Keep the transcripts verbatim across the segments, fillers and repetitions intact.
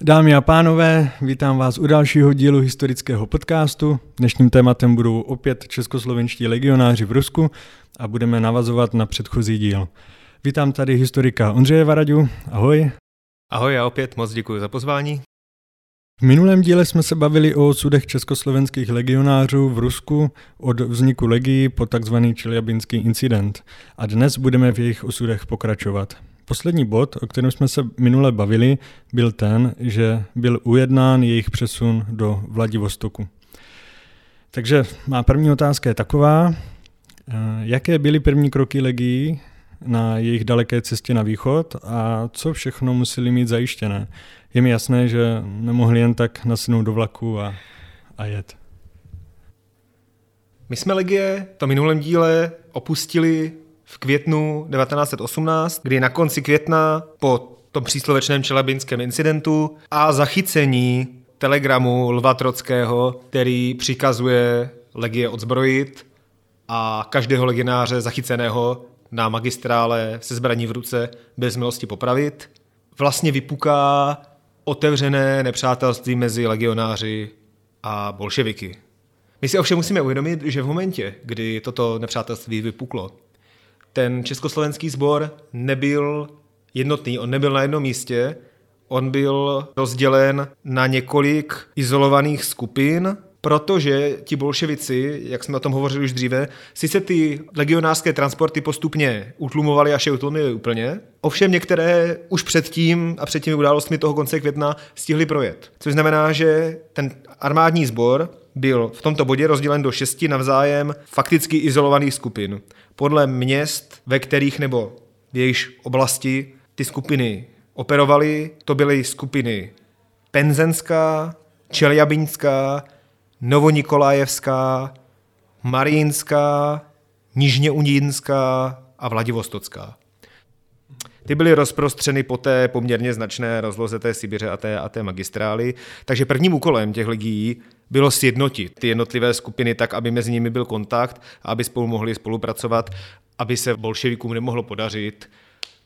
Dámy a pánové, vítám vás u dalšího dílu historického podcastu. Dnešním tématem budou opět českoslovenští legionáři v Rusku a budeme navazovat na předchozí díl. Vítám tady historika Ondřeje Varaďu. Ahoj. Ahoj, já opět moc děkuji za pozvání. V minulém díle jsme se bavili o osudech československých legionářů v Rusku od vzniku legií po tzv. Čeljabinský incident a dnes budeme v jejich osudech pokračovat. Poslední bod, o kterém jsme se minule bavili, byl ten, že byl ujednán jejich přesun do Vladivostoku. Takže má první otázka je taková, jaké byly první kroky legií na jejich daleké cestě na východ a co všechno museli mít zajištěné. Je mi jasné, že nemohli jen tak nasednout do vlaku a, a jet. My jsme legie to minulém díle opustili v květnu devatenáct set osmnáct, kdy na konci května po tom příslovečném čeljabinském incidentu a zachycení telegramu Lva Trockého, který přikazuje legie odzbrojit a každého legionáře zachyceného na magistrále se zbraní v ruce bez milosti popravit, vlastně vypuká otevřené nepřátelství mezi legionáři a bolševiky. My si ovšem musíme uvědomit, že v momentě, kdy toto nepřátelství vypuklo, ten československý sbor nebyl jednotný, on nebyl na jednom místě, on byl rozdělen na několik izolovaných skupin, protože ti bolševici, jak jsme o tom hovořili už dříve, sice ty legionářské transporty postupně utlumovali, až je utlumili úplně, ovšem některé už předtím a před těmi událostmi toho konce května stihli projet. Což znamená, že ten armádní sbor byl v tomto bodě rozdělen do šesti navzájem fakticky izolovaných skupin. Podle měst, ve kterých nebo v jejichž oblasti ty skupiny operovaly, to byly skupiny Penzenská, Čeljabinská, Novonikolájevská, Mariinská, Nižněunínská a Vladivostocká. Ty byly rozprostřeny po té poměrně značné rozloze té Sibiře a té, a té magistrály, takže prvním úkolem těch legií bylo sjednotit ty jednotlivé skupiny tak, aby mezi nimi byl kontakt, aby spolu mohli spolupracovat, aby se bolševikům nemohlo podařit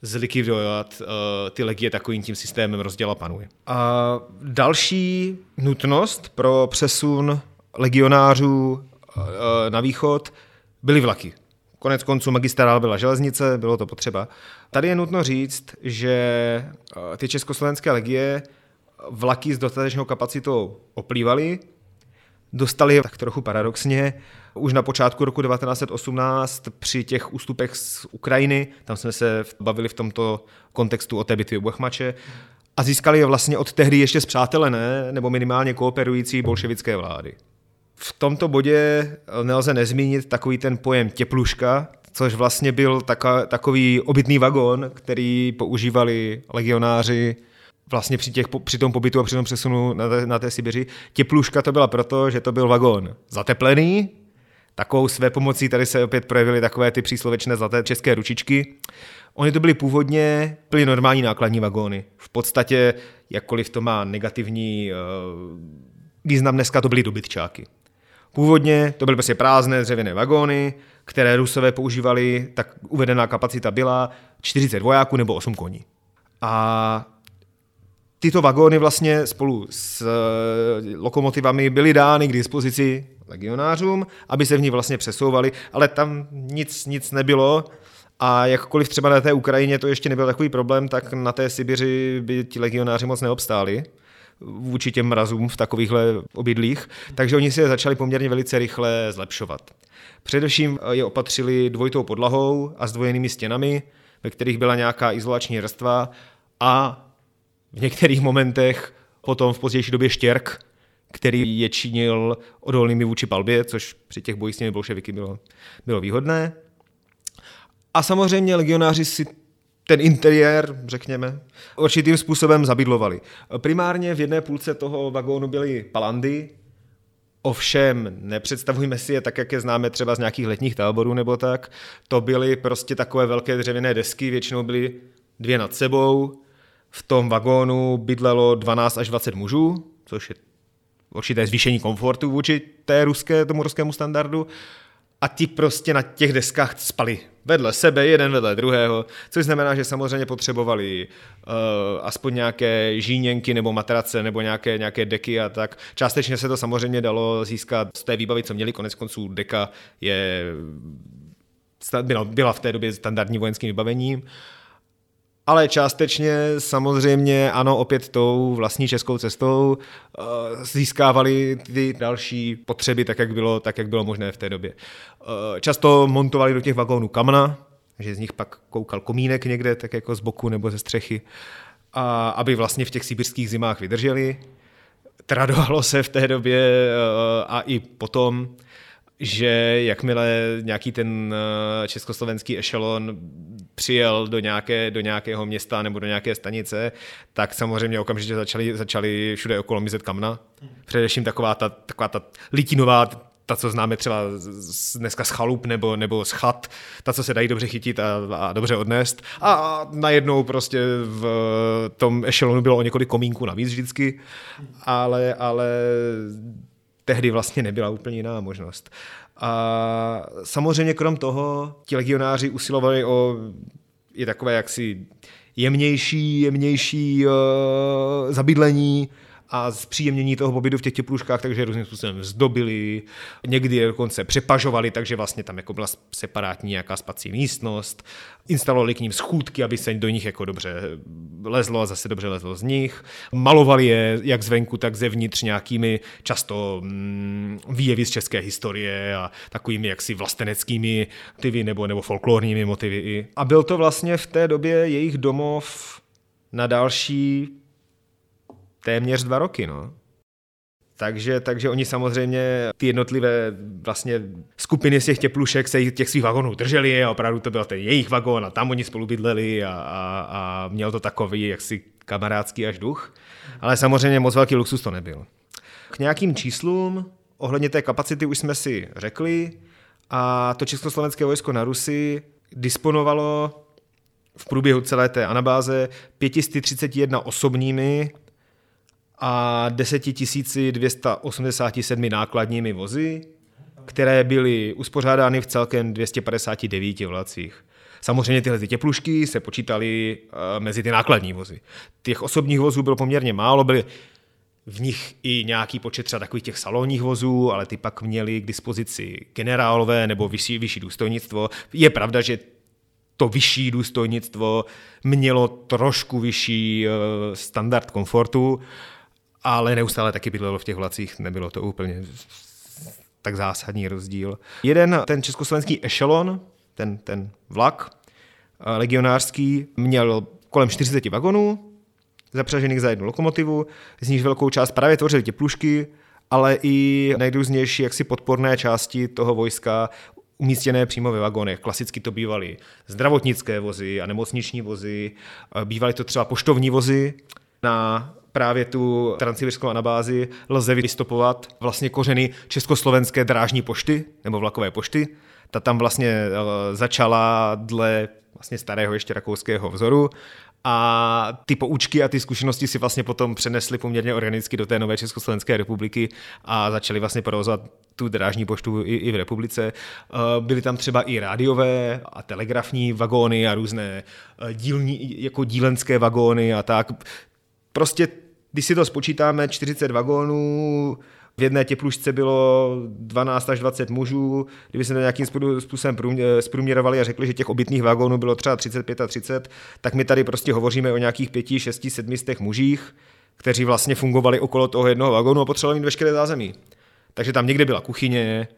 zlikvidovat uh, ty legie takovým tím systémem rozděla panuje. A další nutnost pro přesun legionářů uh, na východ byly vlaky. Konec konců magistrál byla železnice, bylo to potřeba. Tady je nutno říct, že uh, ty československé legie vlaky s dostatečnou kapacitou oplývaly, dostali tak trochu paradoxně. Už na počátku roku devatenáct set osmnáct při těch ústupech z Ukrajiny, tam jsme se bavili v tomto kontextu o té bitvě u Bochmače, a získali je vlastně od tehdy ještě zpřátelené nebo minimálně kooperující bolševické vlády. V tomto bodě nelze nezmínit takový ten pojem těpluška, což vlastně byl taka, takový obytný vagon, který používali legionáři vlastně při, těch, při tom pobytu a při tom přesunu na té, na té Sibiři. Těpluška to byla proto, že to byl vagon zateplený, takovou své pomocí tady se opět projevily takové ty příslovečné zlaté české ručičky. Oni to byly původně byly normální nákladní vagóny. V podstatě, jakkoliv to má negativní význam dneska, to byly dobytčáky. Původně to byly prostě prázdné dřevěné vagóny, které Rusové používali, tak uvedená kapacita byla čtyřicet vojáků nebo osm koní. A tyto vagóny vlastně spolu s lokomotivami byly dány k dispozici legionářům, aby se v ní vlastně přesouvali, ale tam nic, nic nebylo a jakkoliv třeba na té Ukrajině to ještě nebyl takový problém, tak na té Sibiři by ti legionáři moc neobstáli vůči těm mrazům v takovýchhle obydlích, takže oni si je začali poměrně velice rychle zlepšovat. Především je opatřili dvojitou podlahou a zdvojenými stěnami, ve kterých byla nějaká izolační vrstva a v některých momentech potom v pozdější době štěrk, který je činil odolnými vůči palbě, což při těch bojích s těmi bolševiky bylo, bylo výhodné. A samozřejmě legionáři si ten interiér, řekněme, určitým způsobem zabydlovali. Primárně v jedné půlce toho vagónu byly palandy, ovšem nepředstavujme si je tak, jak je známe třeba z nějakých letních táborů nebo tak. To byly prostě takové velké dřevěné desky, většinou byly dvě nad sebou. V tom vagónu bydlelo dvanáct až dvacet mužů, což je určité zvýšení komfortu vůči té ruské, tomu ruskému standardu. a ti prostě na těch deskách spali vedle sebe, jeden vedle druhého, což znamená, že samozřejmě potřebovali uh, aspoň nějaké žíněnky nebo matrace nebo nějaké, nějaké deky a tak. Částečně se to samozřejmě dalo získat z té výbavy, co měli, konec konců deka je, byla v té době standardní vojenským vybavením. Ale částečně samozřejmě ano, opět tou vlastní českou cestou získávali ty další potřeby, tak jak bylo, tak jak bylo možné v té době. Často montovali do těch vagónů kamna, že z nich pak koukal komínek někde, tak jako z boku nebo ze střechy, a aby vlastně v těch sibirských zimách vydrželi. Tradovalo se v té době a i potom, že jakmile nějaký ten československý ešelon přijel do, nějaké, do nějakého města nebo do nějaké stanice, tak samozřejmě okamžitě začali, začali všude okolo mizet kamna. Především taková ta, taková ta litinová, ta, co známe třeba z, dneska z chalup nebo, nebo z chat, ta, co se dají dobře chytit a, a dobře odnést. A najednou prostě v tom ešelonu bylo o několik komínků navíc vždycky, ale... ale tehdy vlastně nebyla úplně jiná možnost. A samozřejmě krom toho ti legionáři usilovali o i takové jaksi jemnější, jemnější uh, zabydlení a zpříjemnění toho pobytu v těch těplůškách, takže různým způsobem vzdobili, někdy je dokonce přepažovali, takže vlastně tam jako byla separátní nějaká spací místnost, instalovali k ním schůdky, aby se do nich jako dobře lezlo a zase dobře lezlo z nich, malovali je jak zvenku, tak zevnitř nějakými často mm, výjevy z české historie a takovými jaksi vlasteneckými motivy nebo, nebo folklorními motivy i. A byl to vlastně v té době jejich domov na další téměř dva roky, no. Takže, takže oni samozřejmě ty jednotlivé vlastně skupiny z těch teplušek se těch svých vagonů drželi a opravdu to byl ten jejich vagon a tam oni spolu bydleli a, a, a měl to takový jaksi kamarádský až duch. Ale samozřejmě moc velký luxus to nebyl. K nějakým číslům ohledně té kapacity už jsme si řekli a to československé vojsko na Rusy disponovalo v průběhu celé té anabáze pět set třicet jedna osobními a deset tisíc dvě stě osmdesát sedm nákladními vozy, které byly uspořádány v celkem dvě stě padesát devět vlacích. Samozřejmě tyhle teplušky se počítaly mezi ty nákladní vozy. Těch osobních vozů bylo poměrně málo, byly v nich i nějaký počet třeba takových těch salonních vozů, ale ty pak měli k dispozici generálové nebo vyšší, vyšší důstojnictvo. Je pravda, že to vyšší důstojnictvo mělo trošku vyšší standard komfortu, ale neustále taky bydlelo v těch vlacích, nebylo to úplně tak zásadní rozdíl. Jeden ten československý ešelon, ten, ten vlak legionářský, měl kolem čtyřicet vagonů, zapřažených za jednu lokomotivu, z níž velkou část právě tvořily těplušky, ale i nejrůznější jaksi podporné části toho vojska umístěné přímo ve vagonech. Klasicky to bývaly zdravotnické vozy a nemocniční vozy, bývaly to třeba poštovní vozy na... Právě tu transsibirskou anabázi lze vystopovat vlastně kořeny československé drážní pošty nebo vlakové pošty. Ta tam vlastně začala dle vlastně starého ještě rakouského vzoru a ty poučky a ty zkušenosti si vlastně potom přenesly poměrně organicky do té nové Československé republiky a začaly vlastně provozovat tu drážní poštu i, i v republice. Byly tam třeba i rádiové a telegrafní vagóny a různé dílní, jako dílenské vagóny a tak. Prostě, když si to spočítáme, čtyřicet vagónů, v jedné těplušce bylo dvanáct až dvacet mužů, kdyby se to nějakým způsobem zprůměrovali a řekli, že těch obytných vagónů bylo třeba třicet pět a třicet, tak my tady prostě hovoříme o nějakých pěti, šesti, sedmi z těch mužích, kteří vlastně fungovali okolo toho jednoho vagónu a potřebovali mít veškeré zázemí. Takže tam někde byla kuchyně,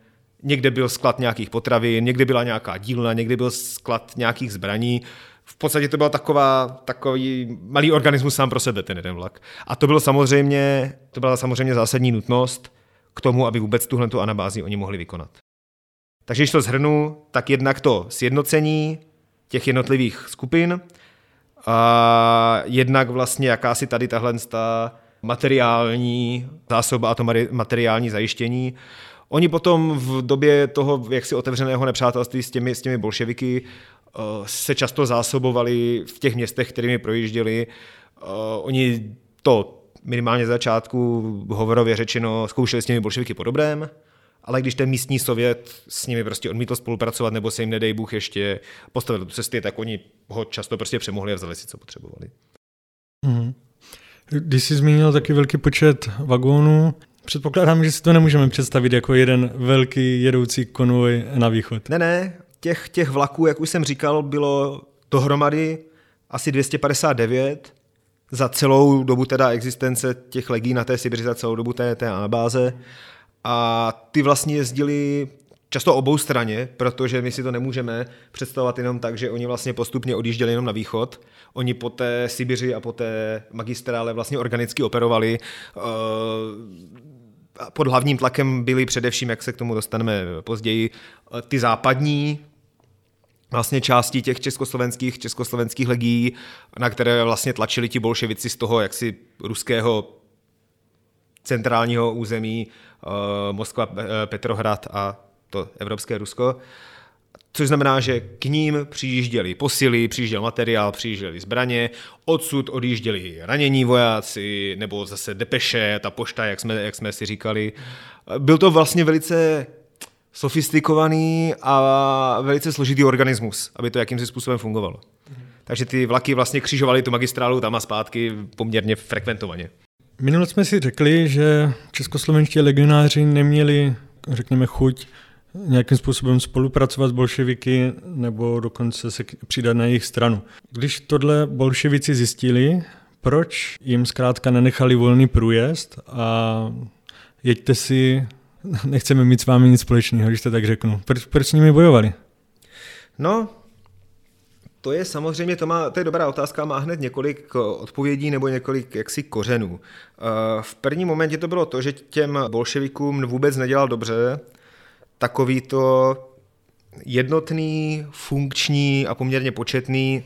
někde byl sklad nějakých potravin, někde byla nějaká dílna, někde byl sklad nějakých zbraní. V podstatě to byl taková, takový malý organismus sám pro sebe, ten jeden vlak. A to, bylo samozřejmě, to byla samozřejmě zásadní nutnost k tomu, aby vůbec tuhle tu anabázi oni mohli vykonat. Takže když to shrnu, tak jednak to sjednocení těch jednotlivých skupin a jednak vlastně jakási tady tahle materiální zásoba a to materiální zajištění. Oni potom v době toho jaksi otevřeného nepřátelství s těmi, s těmi bolševiky se často zásobovali v těch městech, kterými projížděli. Oni to minimálně z začátku hovorově řečeno zkoušeli s těmi bolševiky po dobrém ale když ten místní sovět s nimi prostě odmítl spolupracovat nebo se jim, nedej Bůh, ještě postavil do cesty, tak oni ho často prostě přemohli a vzali si, co potřebovali. Mm. Když jsi zmínil taky velký počet vagónů, předpokládám, že si to nemůžeme představit jako jeden velký jedoucí konvoj na východ. Ne, ne, těch, těch vlaků, jak už jsem říkal, bylo dohromady asi dvě stě padesát devět za celou dobu teda existence těch legií na té Sibiři, za celou dobu té, té anabáze. A ty vlastně jezdili často oboustranně, protože my si to nemůžeme představovat jenom tak, že oni vlastně postupně odjížděli jenom na východ. Oni po té Sibiři a po té magistrále vlastně organicky operovali. Pod hlavním tlakem byli především, jak se k tomu dostaneme později, ty západní vlastně části těch československých, československých legií, na které vlastně tlačili ti bolševici z toho jaksi ruského centrálního území Moskva, Petrohrad a to evropské Rusko, což znamená, že k ním přijížděli posily, přijížděl materiál, přijížděli zbraně, odsud odjížděli ranění vojáci, nebo zase depeše, ta pošta, jak jsme, jak jsme si říkali. Byl to vlastně velice sofistikovaný a velice složitý organismus, aby to jakýmsi způsobem fungovalo. Takže ty vlaky vlastně křižovaly tu magistrálu tam a zpátky poměrně frekventovaně. Minule jsme si řekli, že českoslovenští legionáři neměli, řekněme, chuť nějakým způsobem spolupracovat s bolševiky nebo dokonce se přidat na jejich stranu. Když tohle bolševici zjistili, proč jim zkrátka nenechali volný průjezd a jeďte si, nechceme mít s vámi nic společného, když to tak řeknu. Proč, proč s nimi bojovali? No, to je samozřejmě, to, má, to je dobrá otázka, má hned několik odpovědí nebo několik jaksi kořenů. V prvním momentě to bylo to, že těm bolševikům vůbec nedělal dobře takový to jednotný, funkční a poměrně početný.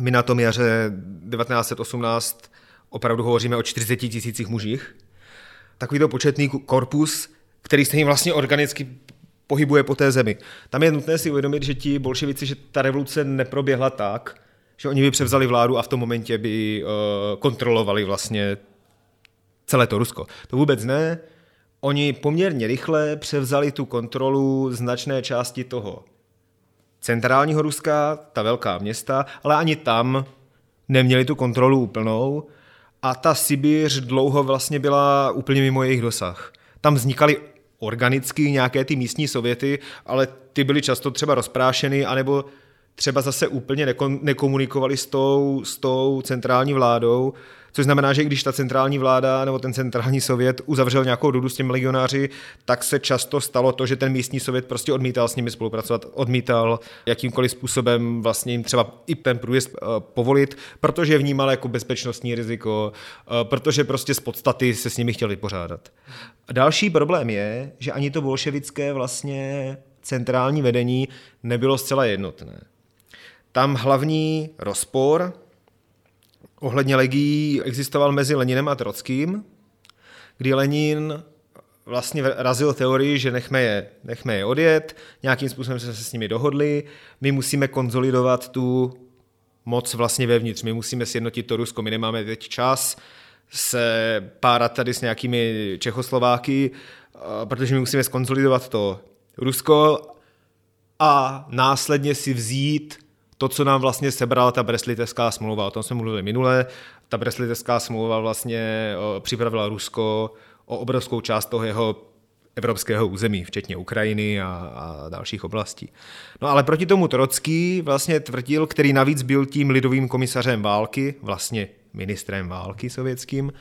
My na tom jaře devatenáct set osmnáct opravdu hovoříme o čtyřiceti tisících mužích. Takový to početný korpus, který se jim vlastně organicky pohybuje po té zemi. Tam je nutné si uvědomit, že ti bolševici, že ta revoluce neproběhla tak, že oni by převzali vládu a v tom momentě by kontrolovali vlastně celé to Rusko. To vůbec ne. Oni poměrně rychle převzali tu kontrolu značné části toho centrálního Ruska, ta velká města, ale ani tam neměli tu kontrolu úplnou a ta Sibiř dlouho vlastně byla úplně mimo jejich dosah. Tam vznikaly organicky nějaké ty místní sověty, ale ty byly často třeba rozprášeny, anebo třeba zase úplně nekon- nekomunikovali s tou, s tou centrální vládou, což znamená, že když ta centrální vláda nebo ten centrální sovět uzavřel nějakou dohodu s těmi legionáři, tak se často stalo to, že ten místní sovět prostě odmítal s nimi spolupracovat, odmítal jakýmkoliv způsobem vlastně jim třeba i ten průjezd povolit, protože je vnímal jako bezpečnostní riziko, protože prostě z podstaty se s nimi chtěli pořádat. Další problém je, že ani to bolševické vlastně centrální vedení nebylo zcela jednotné. Tam hlavní rozpor ohledně legií existoval mezi Leninem a Trockým, kdy Lenin vlastně razil teorii, že nechme je, nechme je odjet, nějakým způsobem jsme se s nimi dohodli, my musíme konzolidovat tu moc vlastně vevnitř, my musíme sjednotit to Rusko, my nemáme teď čas se párat tady s nějakými Čechoslováky, protože my musíme skonzolidovat to Rusko a následně si vzít to, co nám vlastně sebrala ta Breslitevská smlouva, o tom jsme mluvili minule, ta Breslitevská smlouva vlastně připravila Rusko o obrovskou část toho jeho evropského území, včetně Ukrajiny a, a dalších oblastí. No ale proti tomu Trockij vlastně tvrdil, který navíc byl tím lidovým komisařem války, vlastně ministrem války sovětským,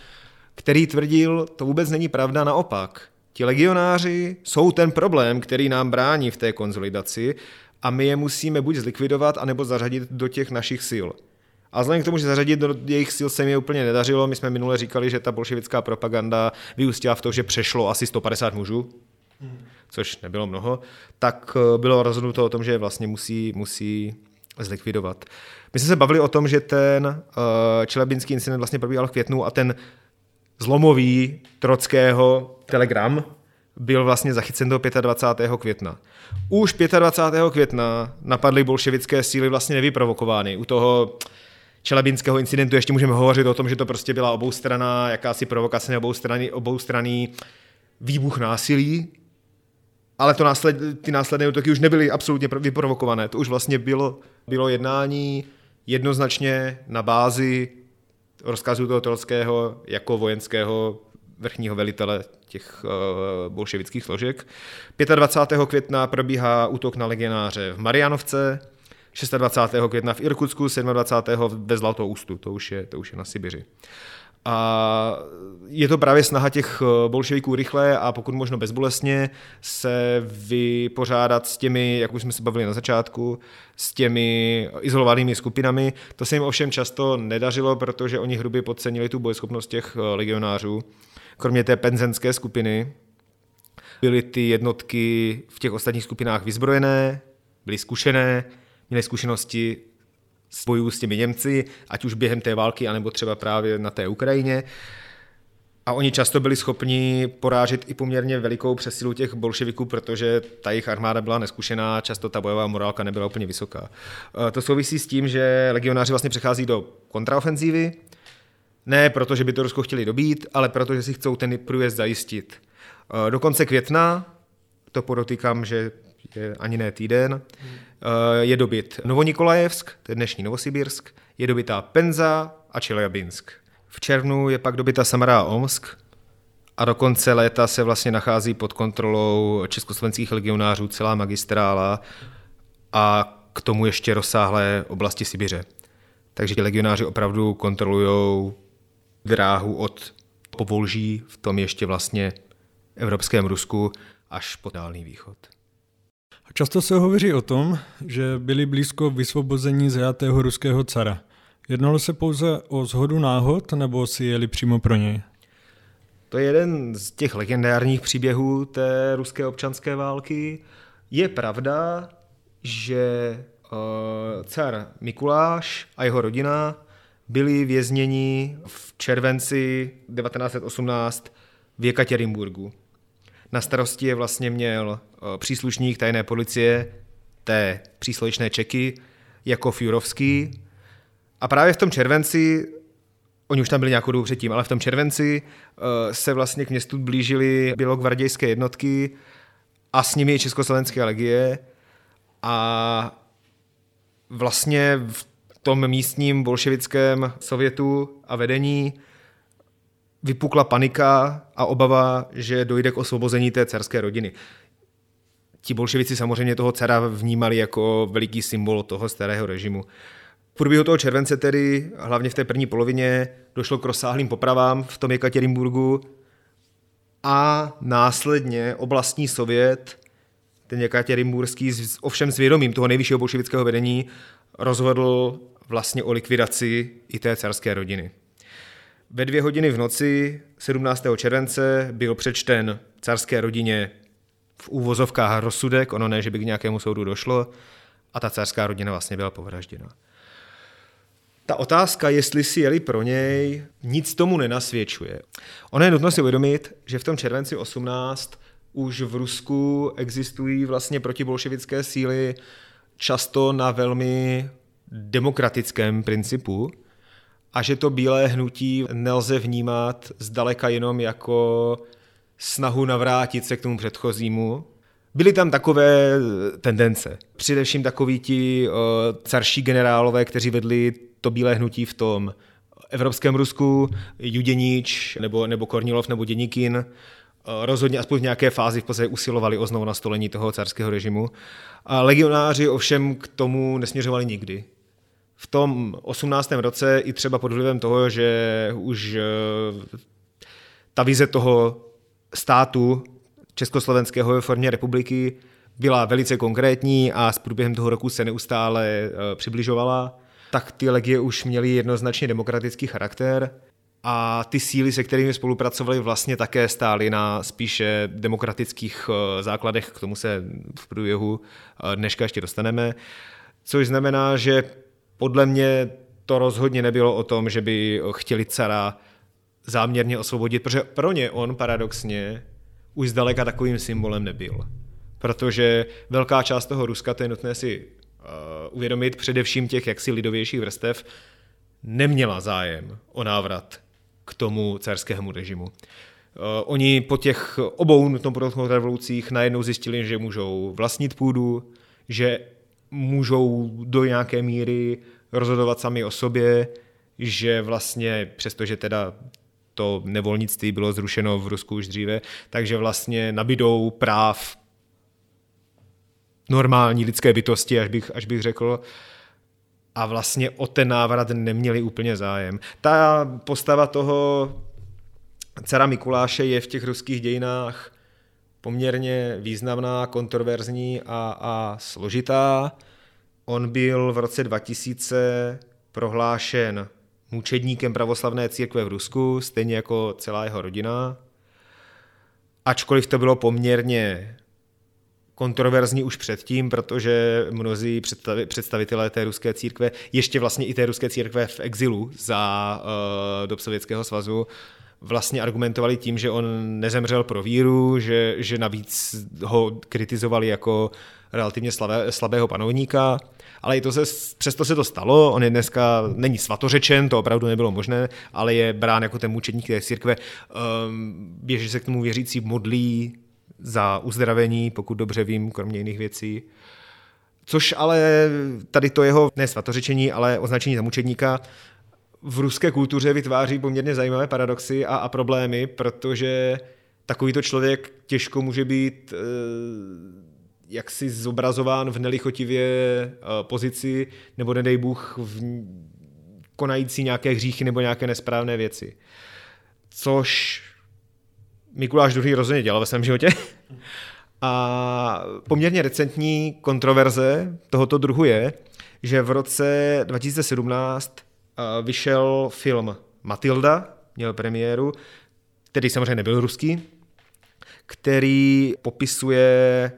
který tvrdil, to vůbec není pravda, naopak. Ti legionáři jsou ten problém, který nám brání v té konzolidaci, a my je musíme buď zlikvidovat, anebo zařadit do těch našich sil. A vzhledem k tomu, že zařadit do jejich sil se mi je úplně nedařilo, my jsme minule říkali, že ta bolševická propaganda vyústila v to, že přešlo asi sto padesát mužů, což nebylo mnoho, tak bylo rozhodnuto o tom, že je vlastně musí, musí zlikvidovat. My jsme se bavili o tom, že ten Čeljabinský incident vlastně probíhal v květnu a ten zlomový Trockého telegram byl vlastně zachycen do dvacátého pátého května. Už dvacátého pátého května napadly bolševické síly vlastně nevyprovokovány. U toho Čeljabinského incidentu ještě můžeme hovořit o tom, že to prostě byla oboustranná, jakási provokace, oboustranný, oboustranný výbuch násilí, Ale to násled, ty následné útoky už nebyly absolutně vyprovokované. To už vlastně bylo, bylo jednání jednoznačně na bázi rozkazu toho Trockého jako vojenského vrchního velitele těch uh, bolševických složek. dvacátého pátého května probíhá útok na legionáře v Marianovce, dvacátého šestého května v Irkutsku, dvacátého sedmého ve Zlatoustu, to už je, to už je na Sibiři. A je to právě snaha těch bolševiků rychle a pokud možno bezbolestně se vypořádat s těmi, jak už jsme se bavili na začátku, s těmi izolovanými skupinami. To se jim ovšem často nedařilo, protože oni hrubě podcenili tu bojeschopnost těch legionářů. Kromě té penzenské skupiny byly ty jednotky v těch ostatních skupinách vyzbrojené, byly zkušené, měly zkušenosti s bojů s těmi Němci, ať už během té války, anebo třeba právě na té Ukrajině. A oni často byli schopni porážit i poměrně velikou přesilu těch bolševiků, protože ta jejich armáda byla neskušená, často ta bojová morálka nebyla úplně vysoká. To souvisí s tím, že legionáři vlastně přechází do kontraofenzívy, ne protože by to Rusko chtěli dobít, ale protože si chcou ten průjezd zajistit. Do konce května, to podotýkám, že je ani ne týden, je dobyt Novonikolaevsk, to je dnešní Novosibirsk, je dobytá Penza a Čeljabinsk. V červnu je pak dobyta Samara a Omsk a do konce léta se vlastně nachází pod kontrolou československých legionářů celá magistrála a k tomu ještě rozsáhlé oblasti Sibiře. Takže ti legionáři opravdu kontrolují dráhu od Povolží, v tom ještě vlastně evropském Rusku, až po Dálný východ. Často se hovoří o tom, že byli blízko vysvobození zajatého ruského cara. Jednalo se pouze o shodu náhod, nebo si jeli přímo pro něj? To je jeden z těch legendárních příběhů té ruské občanské války. Je pravda, že car Mikuláš a jeho rodina byli vězněni v červenci devatenáct set osmnáct v Jekatěrinburgu. Na starosti je vlastně měl příslušník tajné policie té příslušné Čeky, Jakov Jurovský. A právě v tom červenci, oni už tam byli nějakou dobu předtím, ale v tom červenci se vlastně k městu blížily bělogvardějské jednotky a s nimi i československé legie. A vlastně v tom místním bolševickém sovětu a vedení vypukla panika a obava, že dojde k osvobození té carské rodiny. Ti bolševici samozřejmě toho cara vnímali jako veliký symbol toho starého režimu. V průběhu toho července tedy, hlavně v té první polovině, došlo k rozsáhlým popravám v tom Jekatěrinburgu a následně oblastní sovět, ten jekatěrinburský, ovšem s vědomím toho nejvyššího bolševického vedení, rozhodl vlastně o likvidaci i té carské rodiny. Ve dvě hodiny v noci sedmnáctého července byl přečten carské rodině v úvozovkách rozsudek, ono ne, že by k nějakému soudu došlo, a ta carská rodina vlastně byla povražděna. Ta otázka, jestli si jeli pro něj, nic tomu nenasvědčuje. Ono je nutno si uvědomit, že v tom červenci osmnáct už v Rusku existují vlastně protibolševické síly často na velmi demokratickém principu, a že to bílé hnutí nelze vnímat zdaleka jenom jako snahu navrátit se k tomu předchozímu. Byly tam takové tendence. Především takoví ti carští generálové, kteří vedli to bílé hnutí v tom evropském Rusku, Juděnič nebo, nebo Kornilov nebo Děnikin, rozhodně aspoň v nějaké fázi v podstatě usilovali o znovu nastolení toho carského režimu. A legionáři ovšem k tomu nesměřovali nikdy. V tom osmnáctém roce i třeba pod vlivem toho, že už ta vize toho státu československého ve formě republiky byla velice konkrétní a s průběhem toho roku se neustále přibližovala, tak ty legie už měly jednoznačně demokratický charakter a ty síly, se kterými spolupracovali, vlastně také stály na spíše demokratických základech, k tomu se v průběhu dneška ještě dostaneme, což znamená, že podle mě to rozhodně nebylo o tom, že by chtěli cara záměrně osvobodit, protože pro ně on paradoxně už zdaleka takovým symbolem nebyl. Protože velká část toho Ruska, to je nutné si uh, uvědomit, především těch jaksi lidovějších vrstev, neměla zájem o návrat k tomu carskému režimu. Oni po těch obou nutno-proudových revolucích najednou zjistili, že můžou vlastnit půdu, že můžou do nějaké míry rozhodovat sami o sobě, že vlastně, přestože teda to nevolnictví bylo zrušeno v Rusku už dříve, takže vlastně nabídou práv normální lidské bytosti, až bych, až bych řekl, a vlastně o ten návrat neměli úplně zájem. Ta postava toho cara Mikuláše je v těch ruských dějinách poměrně významná, kontroverzní a, a složitá. On byl v roce dva tisíce prohlášen mučedníkem pravoslavné církve v Rusku, stejně jako celá jeho rodina. Ačkoliv to bylo poměrně kontroverzní už předtím, protože mnozí představitelé té ruské církve, ještě vlastně i té ruské církve v exilu za uh, dob Sovětského svazu, vlastně argumentovali tím, že on nezemřel pro víru, že, že navíc ho kritizovali jako relativně slabé, slabého panovníka, ale i to se, přesto se to stalo, on je dneska, není svatořečen, to opravdu nebylo možné, ale je brán jako ten mučedník té církve, um, běží se k tomu věřící modlí za uzdravení, pokud dobře vím, kromě jiných věcí. Což ale tady to jeho, ne svatořečení, ale označení za mučedníka, v ruské kultuře vytváří poměrně zajímavé paradoxy a, a problémy, protože takovýto člověk těžko může být e, jaksi zobrazován v nelichotivě e, pozici, nebo nedej Bůh v, konající nějaké hříchy nebo nějaké nesprávné věci. Což Mikuláš druhý rozhodně dělal ve svém životě. A poměrně recentní kontroverze tohoto druhu je, že v roce dva tisíce sedmnáct vyšel film Matilda, měl premiéru, který samozřejmě nebyl ruský, který popisuje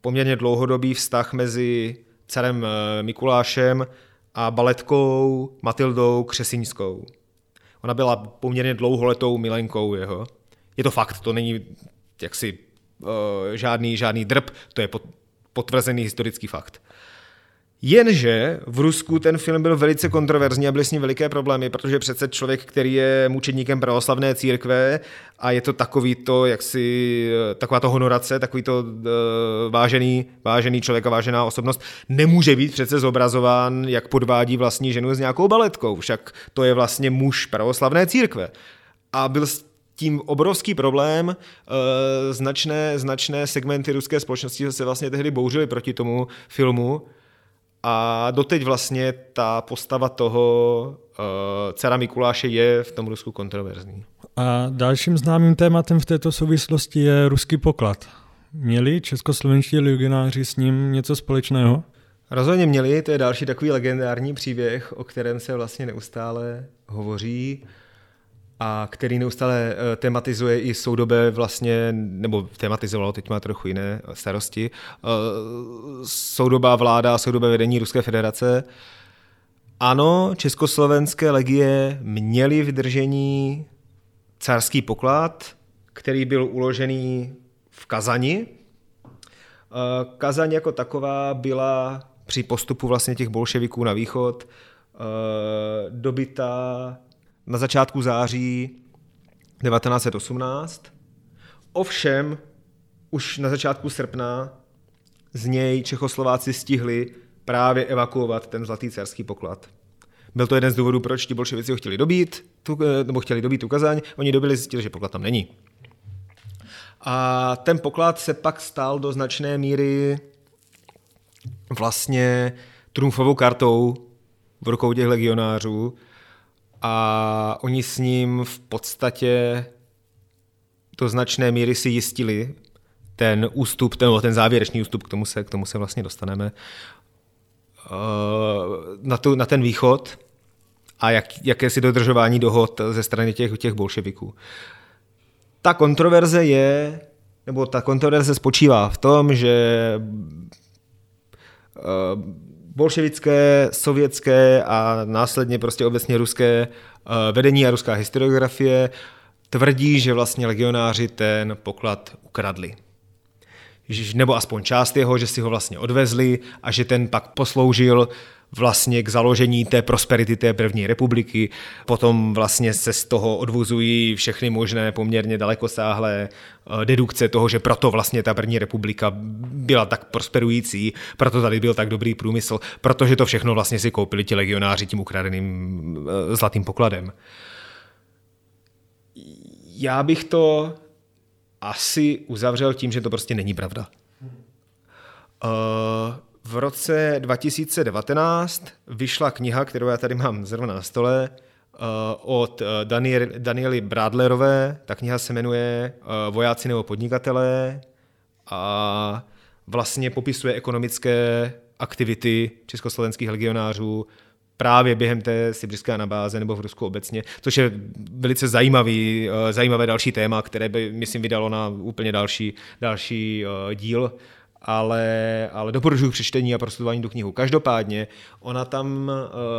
poměrně dlouhodobý vztah mezi carem Mikulášem a baletkou Matildou Křesiňskou. Ona byla poměrně dlouholetou milenkou jeho. Je to fakt, to není jaksi uh, žádný, žádný drb, to je potvrzený historický fakt. Jenže v Rusku ten film byl velice kontroverzní a byly s ním veliké problémy, protože přece člověk, který je mučedníkem pravoslavné církve a je to takový to, jaksi, taková to honorace, takový to uh, vážený, vážený člověk a vážená osobnost, nemůže být přece zobrazován, jak podvádí vlastní ženu s nějakou baletkou, však to je vlastně muž pravoslavné církve. A byl tím obrovský problém, e, značné, značné segmenty ruské společnosti se vlastně tehdy bouřily proti tomu filmu a doteď vlastně ta postava toho e, cara Mikuláše je v tom Rusku kontroverzní. A dalším známým tématem v této souvislosti je ruský poklad. Měli českoslovenští legionáři s ním něco společného? Rozhodně měli, to je další takový legendární příběh, o kterém se vlastně neustále hovoří a který neustále tematizuje i soudobé vlastně, nebo tematizovalo, teď má trochu jiné starosti, soudobá vláda, soudobé vedení Ruské federace. Ano, československé legie měly v držení carský poklad, který byl uložený v Kazani. Kazaň jako taková byla při postupu vlastně těch bolševiků na východ dobytá na začátku září devatenáct set osmnáct. Ovšem, už na začátku srpna z něj Čechoslováci stihli právě evakuovat ten zlatý carský poklad. Byl to jeden z důvodů, proč ti bolševici ho chtěli dobít, tu, nebo chtěli dobít tu Kazaň. Oni dobili, zjistili, že poklad tam není. A ten poklad se pak stal do značné míry vlastně trumfovou kartou v rukou těch legionářů, a oni s ním v podstatě do značné míry si jistili ten ústup, ten, ten závěrečný ústup, k tomu se, k tomu se vlastně dostaneme, na, tu, na ten východ a jak, jakési dodržování dohod ze strany těch, těch bolševiků. Ta kontroverze je, nebo ta kontroverze spočívá v tom, že uh, bolševické, sovětské a následně prostě obecně ruské vedení a ruská historiografie tvrdí, že vlastně legionáři ten poklad ukradli. nebo aspoň část jeho, že si ho vlastně odvezli a že ten pak posloužil vlastně k založení té prosperity té první republiky. Potom vlastně se z toho odvozují všechny možné poměrně dalekosáhlé dedukce toho, že proto vlastně ta první republika byla tak prosperující, proto tady byl tak dobrý průmysl, protože to všechno vlastně si koupili ti legionáři tím ukradeným zlatým pokladem. Já bych to asi uzavřel tím, že to prostě není pravda. V roce dva tisíce devatenáct vyšla kniha, kterou já tady mám zrovna na stole, od Daniely Bradlerové. Ta kniha se jmenuje Vojáci nebo podnikatelé a vlastně popisuje ekonomické aktivity československých legionářů právě během té sibirské anabáze nebo v Rusku obecně, což je velice zajímavý, zajímavé další téma, které by, myslím, vydalo na úplně další, další díl, ale, ale doporučuji k přečtení a prostudování do knihu. Každopádně ona tam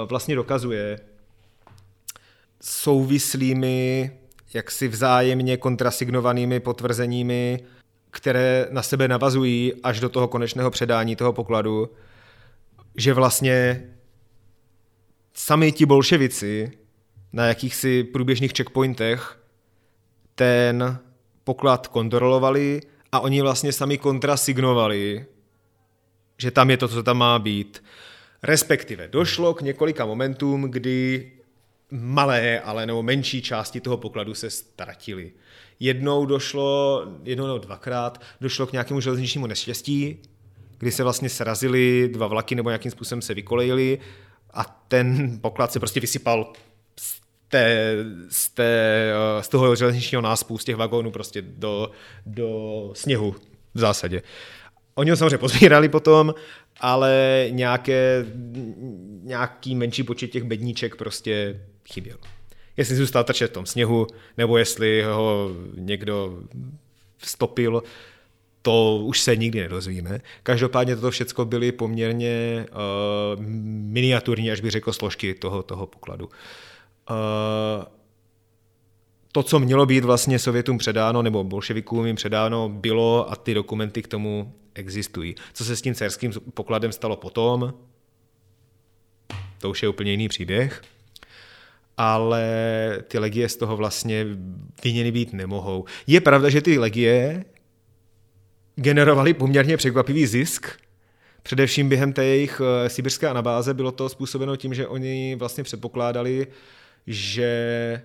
vlastně dokazuje souvislými, jaksi vzájemně kontrasignovanými potvrzeními, které na sebe navazují až do toho konečného předání toho pokladu, že vlastně sami ti bolševici na jakýchsi průběžných checkpointech ten poklad kontrolovali a oni vlastně sami kontrasignovali, že tam je to, co tam má být. Respektive došlo k několika momentům, kdy malé, ale nebo menší části toho pokladu se ztratily. Jednou došlo, jednou nebo dvakrát, došlo k nějakému železničnímu neštěstí, kdy se vlastně srazily dva vlaky nebo nějakým způsobem se vykolejily, a ten poklad se prostě vysypal z, té, z, té, z toho železničního náspu, z těch vagónů prostě do, do sněhu v zásadě. Oni ho samozřejmě pozbírali potom, ale nějaké, nějaký menší počet těch bedníček prostě chyběl. Jestli zůstal trčet v tom sněhu, nebo jestli ho někdo stopil, to už se nikdy nedozvíme. Každopádně toto všechno byly poměrně uh, miniaturní, až bych řekl, složky toho, toho pokladu. Uh, to, co mělo být vlastně Sovětům předáno, nebo bolševikům jim předáno, bylo a ty dokumenty k tomu existují. Co se s tím cerským pokladem stalo potom, to už je úplně jiný příběh, ale ty legie z toho vlastně vyněny být nemohou. Je pravda, že ty legie generovali poměrně překvapivý zisk. Především během té jejich sibirské anabáze bylo to způsobeno tím, že oni vlastně předpokládali, že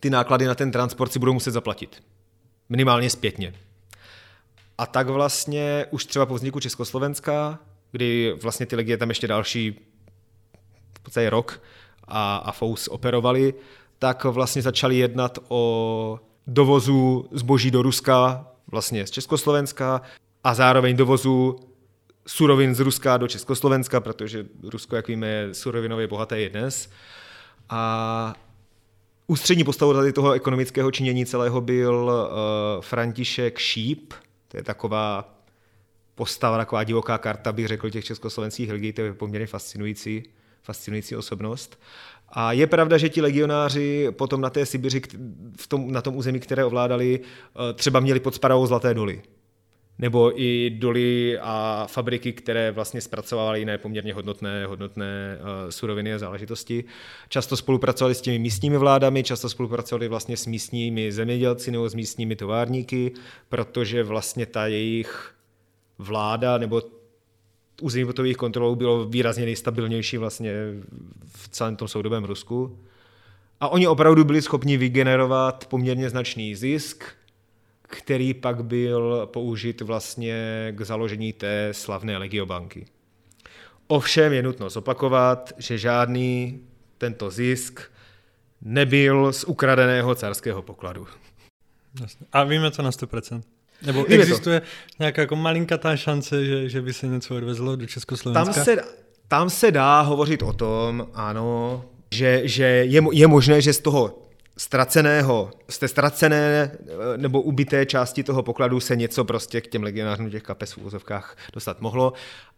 ty náklady na ten transport si budou muset zaplatit. Minimálně zpětně. A tak vlastně už třeba po vzniku Československa, kdy vlastně ty legie tam ještě další v podstatě rok a, a F O U S operovali, tak vlastně začali jednat o dovozu zboží do Ruska vlastně z Československa a zároveň dovozu surovin z Ruska do Československa, protože Rusko, jak víme, je surovinově bohaté i dnes. A ústřední postavou tady toho ekonomického činění celého byl uh, František Šíp, to je taková postava, taková divoká karta, bych řekl, těch československých legií, to je poměrně fascinující, fascinující osobnost. A je pravda, že ti legionáři potom na té Sibiři, v tom, na tom území, které ovládali, třeba měli pod správou zlaté doly. Nebo i doly a fabriky, které vlastně zpracovávaly jiné poměrně hodnotné, hodnotné suroviny a záležitosti. Často spolupracovali s těmi místními vládami, často spolupracovali vlastně s místními zemědělci nebo s místními továrníky, protože vlastně ta jejich vláda nebo území pod jejich kontrolou bylo výrazně nejstabilnější vlastně v celém tom soudobém Rusku. A oni opravdu byli schopni vygenerovat poměrně značný zisk, který pak byl použit vlastně k založení té slavné legiobanky. Ovšem je nutno zopakovat, že žádný tento zisk nebyl z ukradeného carského pokladu. A víme to na sto procent. Nebo existuje to nějaká jako malinkatá šance, že, že by se něco odvezlo do Československa? Tam se, tam se dá hovořit o tom, ano, že, že je, je možné, že z toho ztraceného, z té ztracené nebo ubité části toho pokladu se něco prostě k těm legionářům těch kapes v úvozovkách dostat mohlo.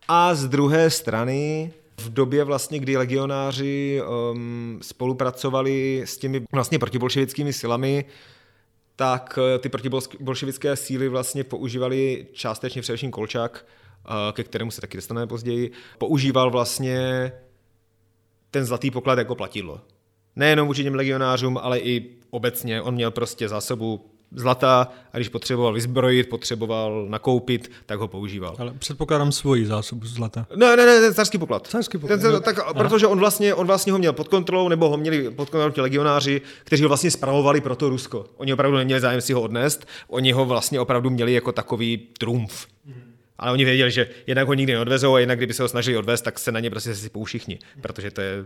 A z druhé strany v době vlastně, kdy legionáři um, spolupracovali s těmi vlastně protibolševickými silami, tak ty protibolševické síly vlastně používali částečně především Kolčak, ke kterému se taky dostaneme později, používal vlastně ten zlatý poklad jako platidlo. Nejenom vůči těm legionářům, ale i obecně. On měl prostě zásobu zlata a když potřeboval vyzbrojit, potřeboval nakoupit, tak ho používal. Ale předpokládám svoji zásobu zlata. Ne, ne, ne, ten carský poklad. Carský poklad. Ten, tak, protože on vlastně, on vlastně ho měl pod kontrolou, nebo ho měli pod kontrolou ti legionáři, kteří ho vlastně spravovali pro to Rusko. Oni opravdu neměli zájem si ho odnést, oni ho vlastně opravdu měli jako takový trumf. Hmm. Ale oni věděli, že jednak ho nikdy neodvezou a jednak kdyby se ho snažili odvést, tak se na ně prostě sypou všichni, protože to je...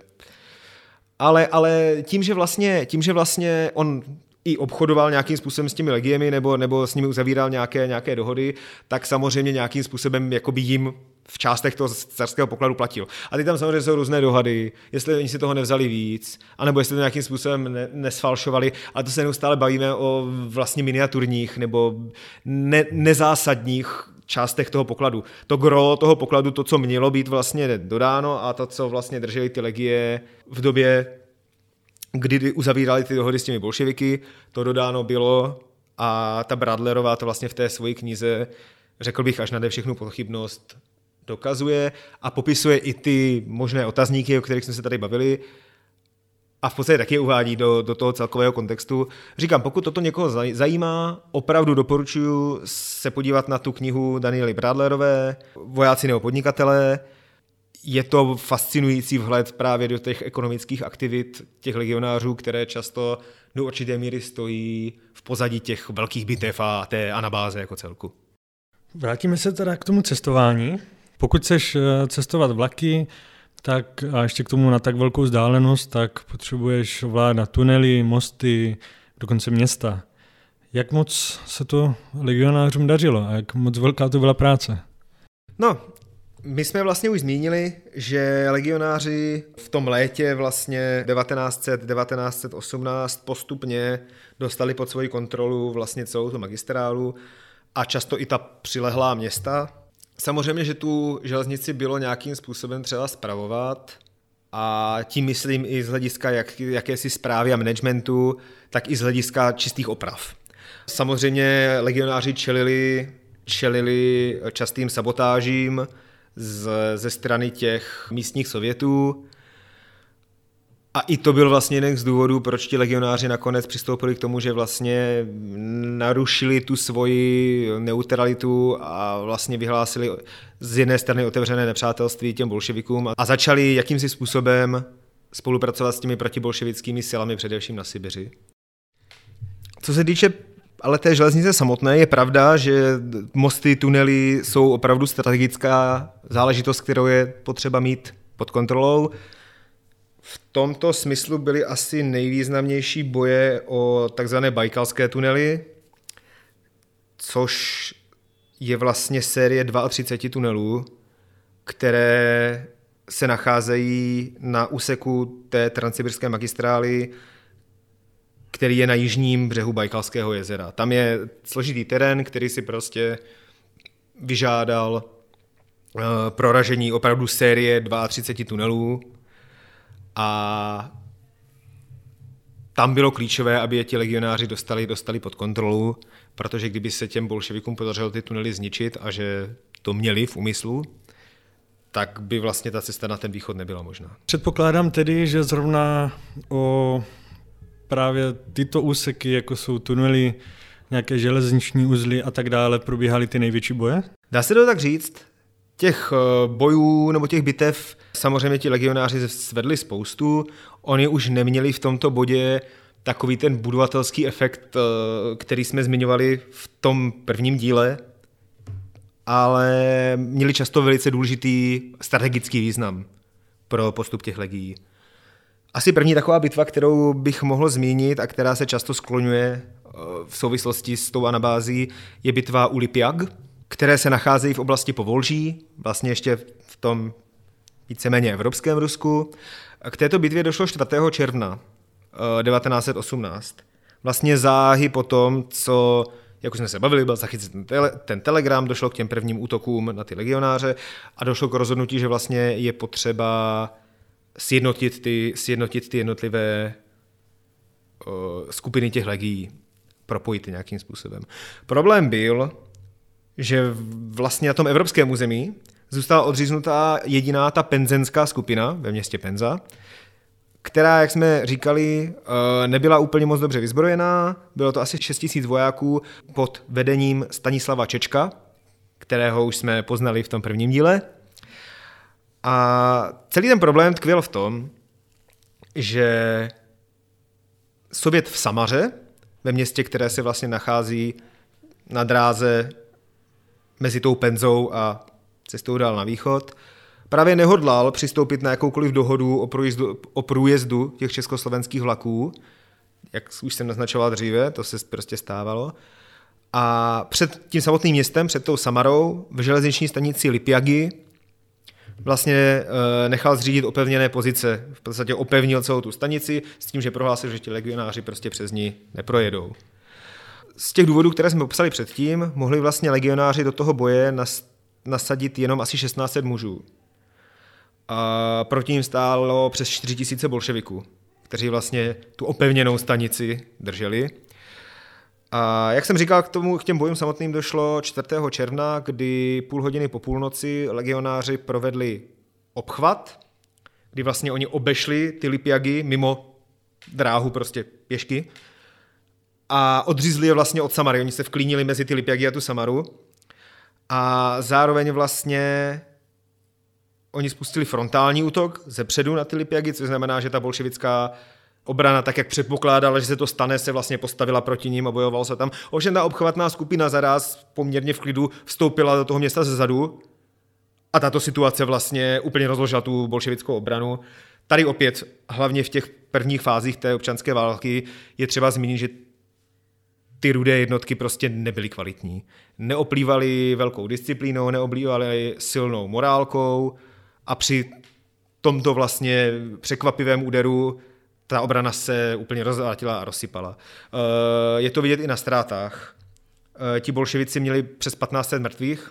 Ale, ale tím, že vlastně, tím, že vlastně on i obchodoval nějakým způsobem s těmi legiemi nebo, nebo s nimi uzavíral nějaké, nějaké dohody, tak samozřejmě nějakým způsobem jakoby jim v částech toho carského pokladu platil. A ty tam samozřejmě jsou různé dohady, jestli oni si toho nevzali víc, anebo jestli to nějakým způsobem ne, nesfalšovali, ale to se neustále bavíme o vlastně miniaturních nebo ne, nezásadních částech toho pokladu. To gro toho pokladu, to, co mělo být vlastně dodáno a to, co vlastně drželi ty legie v době, kdy uzavírali ty dohody s těmi bolševiky, to dodáno bylo a ta Bradlerová to vlastně v té svojí knize, řekl bych až nade všechnu pochybnost, dokazuje a popisuje i ty možné otazníky, o kterých jsme se tady bavili a v podstatě taky uvádí do, do toho celkového kontextu. Říkám, pokud toto někoho zajímá, opravdu doporučuji se podívat na tu knihu Daniely Bradlerové, Vojáci nebo podnikatelé. Je to fascinující vhled právě do těch ekonomických aktivit těch legionářů, které často do určité míry stojí v pozadí těch velkých bitev a té anabáze jako celku. Vrátíme se teda k tomu cestování. Pokud chceš cestovat vlaky, tak a ještě k tomu na tak velkou vzdálenost, tak potřebuješ ovládat tunely, mosty, dokonce města. Jak moc se to legionářům dařilo a jak moc velká to byla práce? No, my jsme vlastně už zmínili, že legionáři v tom létě vlastně devatenáct set osmnáct postupně dostali pod svoji kontrolu vlastně celou tu magistrálu a často i ta přilehlá města. Samozřejmě, že tu železnici bylo nějakým způsobem třeba spravovat a tím myslím i z hlediska jak, jakési správy a managementu, tak i z hlediska čistých oprav. Samozřejmě legionáři čelili, čelili častým sabotážím z, ze strany těch místních sovětů a i to byl vlastně jeden z důvodů, proč ti legionáři nakonec přistoupili k tomu, že vlastně narušili tu svoji neutralitu a vlastně vyhlásili z jedné strany otevřené nepřátelství těm bolševikům a začali jakýmsi způsobem spolupracovat s těmi protibolševickými silami především na Sibiři. Co se týče ale té železnice samotné, je pravda, že mosty, tunely jsou opravdu strategická záležitost, kterou je potřeba mít pod kontrolou. V tomto smyslu byly asi nejvýznamnější boje o takzvané bajkalské tunely, což je vlastně série třicet dva tunelů, které se nacházejí na úseku té transsibirské magistrály, který je na jižním břehu Bajkalského jezera. Tam je složitý terén, který si prostě vyžádal proražení opravdu série třicet dva tunelů a tam bylo klíčové, aby je ti legionáři dostali, dostali pod kontrolu, protože kdyby se těm bolševikům podařilo ty tunely zničit a že to měli v úmyslu, tak by vlastně ta cesta na ten východ nebyla možná. Předpokládám tedy, že zrovna o právě tyto úseky, jako jsou tunely, nějaké železniční uzly a tak dále, probíhaly ty největší boje? Dá se to tak říct? Těch bojů nebo těch bitev samozřejmě ti legionáři svedli spoustu. Oni už neměli v tomto bodě takový ten budovatelský efekt, který jsme zmiňovali v tom prvním díle, ale měli často velice důležitý strategický význam pro postup těch legií. Asi první taková bitva, kterou bych mohl zmínit a která se často skloňuje v souvislosti s tou anabází, je bitva u Lipjag, které se nacházejí v oblasti Povolží, vlastně ještě v tom víceméně evropském Rusku. K této bitvě došlo čtvrtého června devatenáct set osmnáct. Vlastně záhy po tom, co, jak už jsme se bavili, byl zachycen ten telegram, došlo k těm prvním útokům na ty legionáře a došlo k rozhodnutí, že vlastně je potřeba sjednotit ty, sjednotit ty jednotlivé uh, skupiny těch legií. propojit nějakým způsobem. Problém byl, že vlastně na tom evropském území zůstala odříznutá jediná ta penzenská skupina ve městě Penza, která, jak jsme říkali, nebyla úplně moc dobře vyzbrojená. Bylo to asi šest tisíc vojáků pod vedením Stanislava Čečka, kterého už jsme poznali v tom prvním díle. A celý ten problém tkvěl v tom, že Sovět v Samaře, ve městě, které se vlastně nachází na dráze mezi tou Penzou a cestou dál na východ, právě nehodlal přistoupit na jakoukoliv dohodu o průjezdu, o průjezdu těch československých vlaků, jak už jsem naznačoval dříve, to se prostě stávalo. A před tím samotným městem, před tou Samarou, v železniční stanici Lipjagi vlastně nechal zřídit opevněné pozice. V podstatě opevnil celou tu stanici s tím, že prohlásil, že ti legionáři prostě přes ní neprojedou. Z těch důvodů, které jsme popsali předtím, mohli vlastně legionáři do toho boje nasadit jenom asi šestnáct set mužů. A proti ním stálo přes čtyři tisíce bolševiků, kteří vlastně tu opevněnou stanici drželi. A jak jsem říkal, k tomu, k těm bojům samotným došlo čtvrtého června, kdy půl hodiny po půlnoci legionáři provedli obchvat, kdy vlastně oni obešli ty Lipjagy mimo dráhu prostě pěšky a odřízli je vlastně od Samary. Oni se vklínili mezi ty Lipjagy a tu Samaru a zároveň vlastně oni spustili frontální útok ze předu na ty Lipjagy, což znamená, že ta bolševická obrana, tak jak předpokládala, že se to stane, se vlastně postavila proti ním a bojoval se tam. Ovšem ta obchvatná skupina zaraz poměrně v klidu vstoupila do toho města zezadu a tato situace vlastně úplně rozložila tu bolševickou obranu. Tady opět, hlavně v těch prvních fázích té občanské války, je třeba zmínit, že ty rudé jednotky prostě nebyly kvalitní. Neoplývaly velkou disciplínou, neoblývaly silnou morálkou a při tomto vlastně překvapivém úderu ta obrana se úplně rozvrátila a rozsypala. Je to vidět i na ztrátách. Ti bolševici měli přes patnáct set mrtvých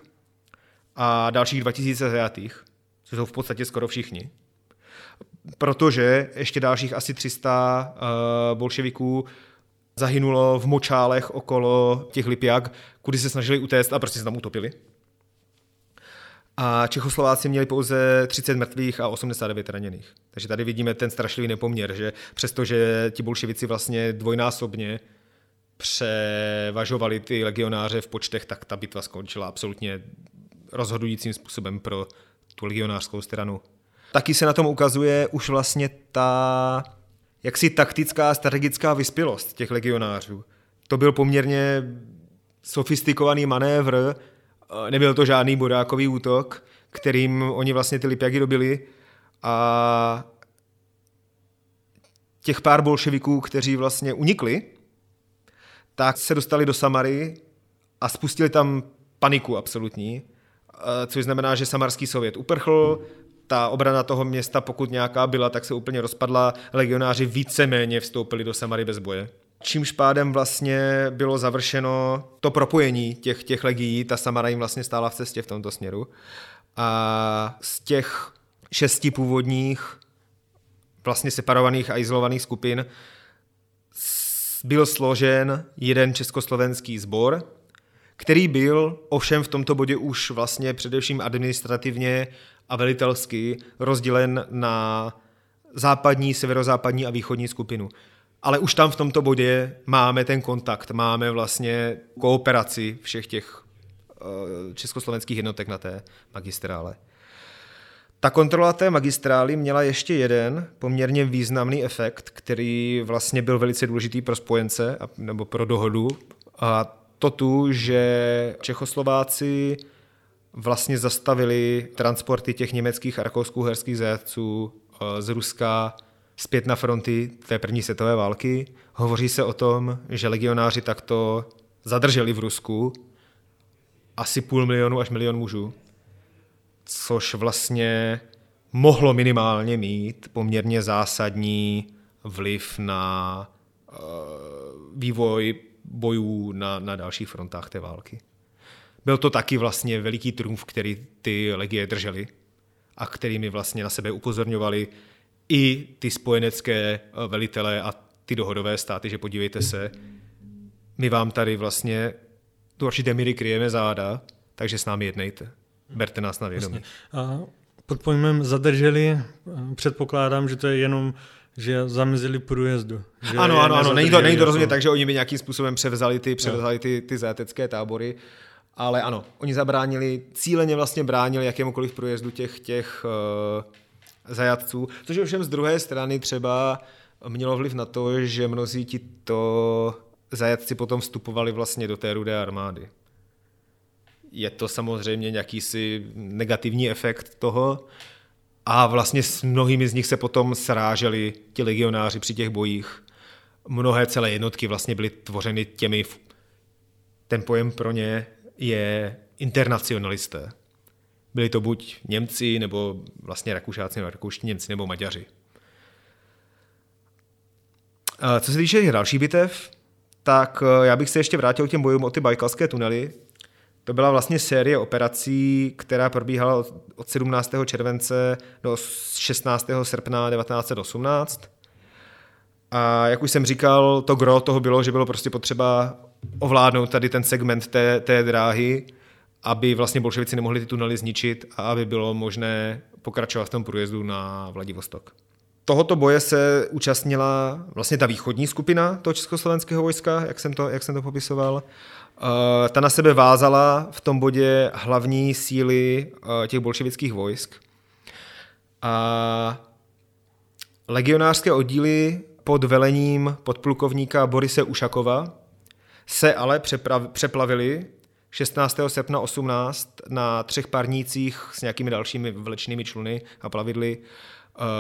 a dalších dva tisíce zajatých, což jsou v podstatě skoro všichni. Protože ještě dalších asi tři sta bolševiků zahynulo v močálech okolo těch Lipjak, kudy se snažili utéct a prostě se tam utopili. A Čechoslováci měli pouze třicet mrtvých a osmdesát devět raněných. Takže tady vidíme ten strašlivý nepoměr, že přestože ti bolševici vlastně dvojnásobně převažovali ty legionáře v počtech, tak ta bitva skončila absolutně rozhodujícím způsobem pro tu legionářskou stranu. Taky se na tom ukazuje už vlastně ta jaksi taktická a strategická vyspělost těch legionářů. To byl poměrně sofistikovaný manévr, nebyl to žádný bodákový útok, kterým oni vlastně ty Lipjagy dobili a těch pár bolševiků, kteří vlastně unikli, tak se dostali do Samary a spustili tam paniku absolutní, což znamená, že samarský sovět uprchl, ta obrana toho města, pokud nějaká byla, tak se úplně rozpadla, legionáři víceméně vstoupili do Samary bez boje. Čímž pádem vlastně bylo završeno to propojení těch, těch legií, ta Samara jim vlastně stála v cestě v tomto směru. A z těch šesti původních vlastně separovaných a izolovaných skupin byl složen jeden československý sbor, který byl ovšem v tomto bodě už vlastně především administrativně a velitelsky rozdělen na západní, severozápadní a východní skupinu. Ale už tam v tomto bodě máme ten kontakt, máme vlastně kooperaci všech těch československých jednotek na té magistrále. Ta kontrola té magistrály měla ještě jeden poměrně významný efekt, který vlastně byl velice důležitý pro spojence nebo pro dohodu. A to tu, že Čechoslováci vlastně zastavili transporty těch německých a rakousko-uherských zajatců z Ruska zpět na fronty té první světové války. Hovoří se o tom, že legionáři takto zadrželi v Rusku asi půl milionu až milion mužů, což vlastně mohlo minimálně mít poměrně zásadní vliv na uh, vývoj bojů na, na dalších frontách té války. Byl to taky vlastně veliký trumf, který ty legie drželi a kterými vlastně na sebe upozorňovali i ty spojenecké velitele a ty dohodové státy, že podívejte se, my vám tady vlastně do určité míry kryjeme záda, takže s námi jednejte. Berte nás na vědomí. A pod pojmem zadrželi, předpokládám, že to je jenom, že zamezili průjezdu. Že ano, ano, ano, není to, není to rozumět tak, že oni by nějakým způsobem převzali ty, převzali ty, ty zajatecké tábory, ale ano, oni zabránili, cíleně vlastně bránili jakémukoliv průjezdu těch, těch uh, zajatců, což ovšem z druhé strany třeba mělo vliv na to, že mnozí tito zajatci potom vstupovali vlastně do té Rudé armády. Je to samozřejmě nějakýsi negativní efekt toho a vlastně s mnohými z nich se potom sráželi ti legionáři při těch bojích. Mnohé celé jednotky vlastně byly tvořeny těmi, ten pojem pro ně je internacionalisté. Byli to buď Němci, nebo vlastně Rakušáci, nebo Rakouští Němci, nebo Maďaři. Co se týče těch dalších bitev, tak já bych se ještě vrátil k těm bojům o ty bajkalské tunely. To byla vlastně série operací, která probíhala od sedmnáctého července do šestnáctého srpna devatenáct set osmnáct. A jak už jsem říkal, to gro toho bylo, že bylo prostě potřeba ovládnout tady ten segment té, té dráhy, aby vlastně bolševici nemohli ty tunely zničit a aby bylo možné pokračovat v tom průjezdu na Vladivostok. Tohoto boje se účastnila vlastně ta východní skupina toho československého vojska, jak jsem to, jak jsem to popisoval. Ta na sebe vázala v tom bodě hlavní síly těch bolševických vojsk. A legionářské oddíly pod velením podplukovníka Borise Ušakova se ale přeprav, přeplavili šestnáctého srpna osmnáct na třech parnících s nějakými dalšími vlečnými čluny a plavidly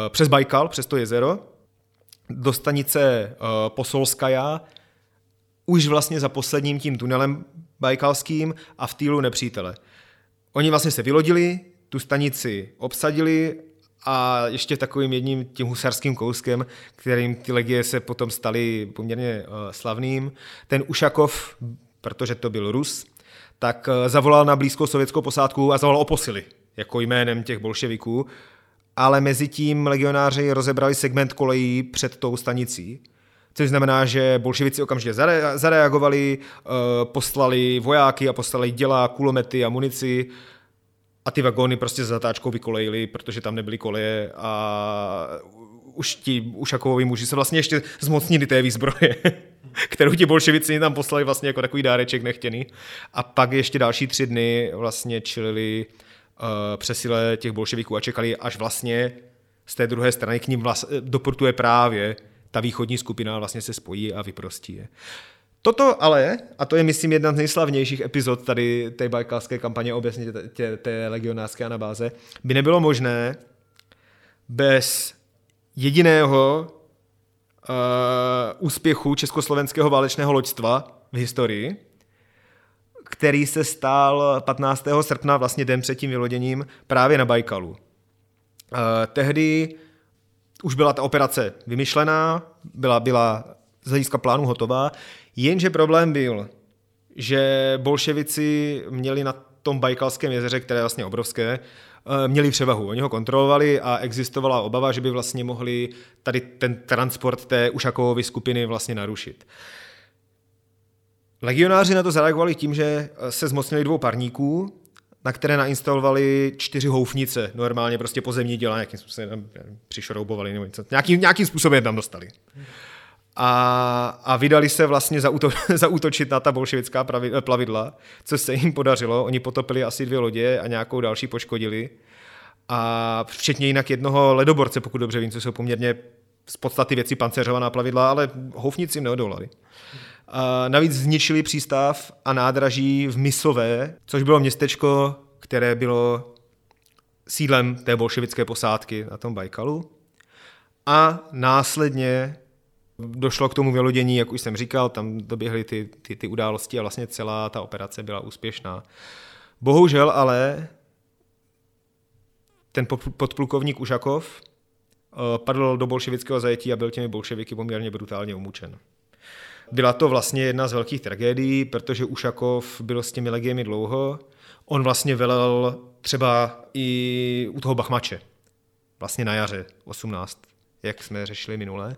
přes Bajkal, přes to jezero, do stanice Posolskaja, už vlastně za posledním tím tunelem bajkalským a v týlu nepřítele. Oni vlastně se vylodili, tu stanici obsadili a ještě takovým jedním tím husarským kouskem, kterým ty legie se potom staly poměrně slavným, ten Ušakov, protože to byl Rus, tak zavolal na blízkou sovětskou posádku a zavolal o posily, jako jménem těch bolševiků, ale mezi tím legionáři rozebrali segment kolejí před tou stanicí, což znamená, že bolševici okamžitě zare- zareagovali, uh, poslali vojáky a poslali děla, kulomety a munici a ty vagóny prostě s zatáčkou vykolejili, protože tam nebyly koleje a už ti Ušakovovi muži se vlastně ještě zmocnili té výzbroje, kterou ti bolševici tam poslali vlastně jako takový dáreček nechtěný. A pak ještě další tři dny vlastně čilili uh, přesile těch bolševiků a čekali, až vlastně z té druhé strany k ním vlas- doportuje právě ta východní skupina, vlastně se spojí a vyprostí je. Toto ale, a to je myslím jedna z nejslavnějších epizod tady té bajkalské kampaně, obecně té, té legionářské anabáze, by nebylo možné bez jediného uh, úspěchu československého válečného loďstva v historii, který se stal patnáctého srpna, vlastně den před tím vyloděním, právě na Bajkalu. Uh, tehdy už byla ta operace vymyšlená, byla, byla z hlediska plánu hotová, jenže problém byl, že bolševici měli na tom Bajkalském jezeře, které je vlastně obrovské, měli převahu. Oni ho kontrolovali a existovala obava, že by vlastně mohli tady ten transport té Ušakovovy skupiny vlastně narušit. Legionáři na to zareagovali tím, že se zmocnili dvou parníků, na které nainstalovali čtyři houfnice, normálně prostě pozemní děla, nějakým způsobem tam přišroubovali, nebo něco, nějaký, nějakým způsobem tam dostali. A, a vydali se vlastně zauto, zautočit na ta bolševická pravi, plavidla, co se jim podařilo. Oni potopili asi dvě lodě a nějakou další poškodili. A včetně jinak jednoho ledoborce, pokud dobře vím, co jsou poměrně z podstaty věci pancéřovaná plavidla, ale houfnic jim neodolali. A navíc zničili přístav a nádraží v Misové, což bylo městečko, které bylo sídlem té bolševické posádky na tom Bajkalu. A následně došlo k tomu vylodění, jak už jsem říkal, tam doběhly ty, ty, ty události a vlastně celá ta operace byla úspěšná. Bohužel ale ten podplukovník Ušakov padl do bolševického zajetí a byl těmi bolševiky poměrně brutálně umučen. Byla to vlastně jedna z velkých tragédií, protože Ušakov byl s těmi legiemi dlouho. On vlastně velel třeba i u toho Bachmače, vlastně na jaře osmnáct, jak jsme řešili minule.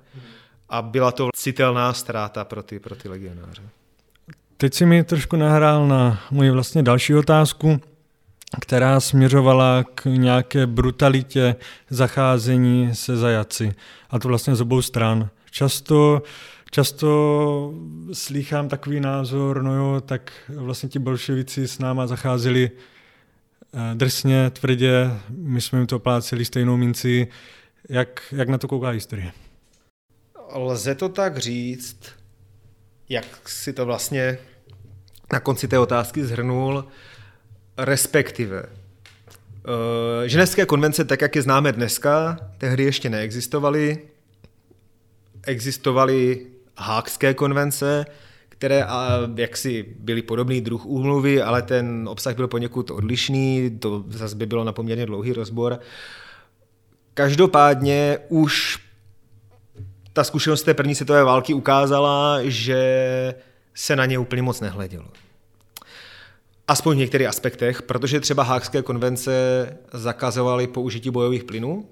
A byla to citelná ztráta pro ty, pro ty legionáře. Teď si mi trošku nahrál na moji vlastně další otázku, která směřovala k nějaké brutalitě zacházení se zajatci. A to vlastně z obou stran. Často, často slýchám takový názor, no jo, tak vlastně ti bolševici s náma zacházeli drsně, tvrdě, my jsme jim to opláceli stejnou minci. Jak, jak na to kouká historie? Lze to tak říct, jak si to vlastně na konci té otázky zhrnul, respektive. Ženevské konvence, tak jak je známe dneska, tehdy ještě neexistovaly. Existovaly hákské konvence, které jaksi byly podobný druh úmluvy, ale ten obsah byl poněkud odlišný, to zase by bylo na poměrně dlouhý rozbor. Každopádně už ta zkušenost té první světové války ukázala, že se na ně úplně moc nehledělo. Aspoň v některých aspektech, protože třeba hákské konvence zakazovaly použití bojových plynů,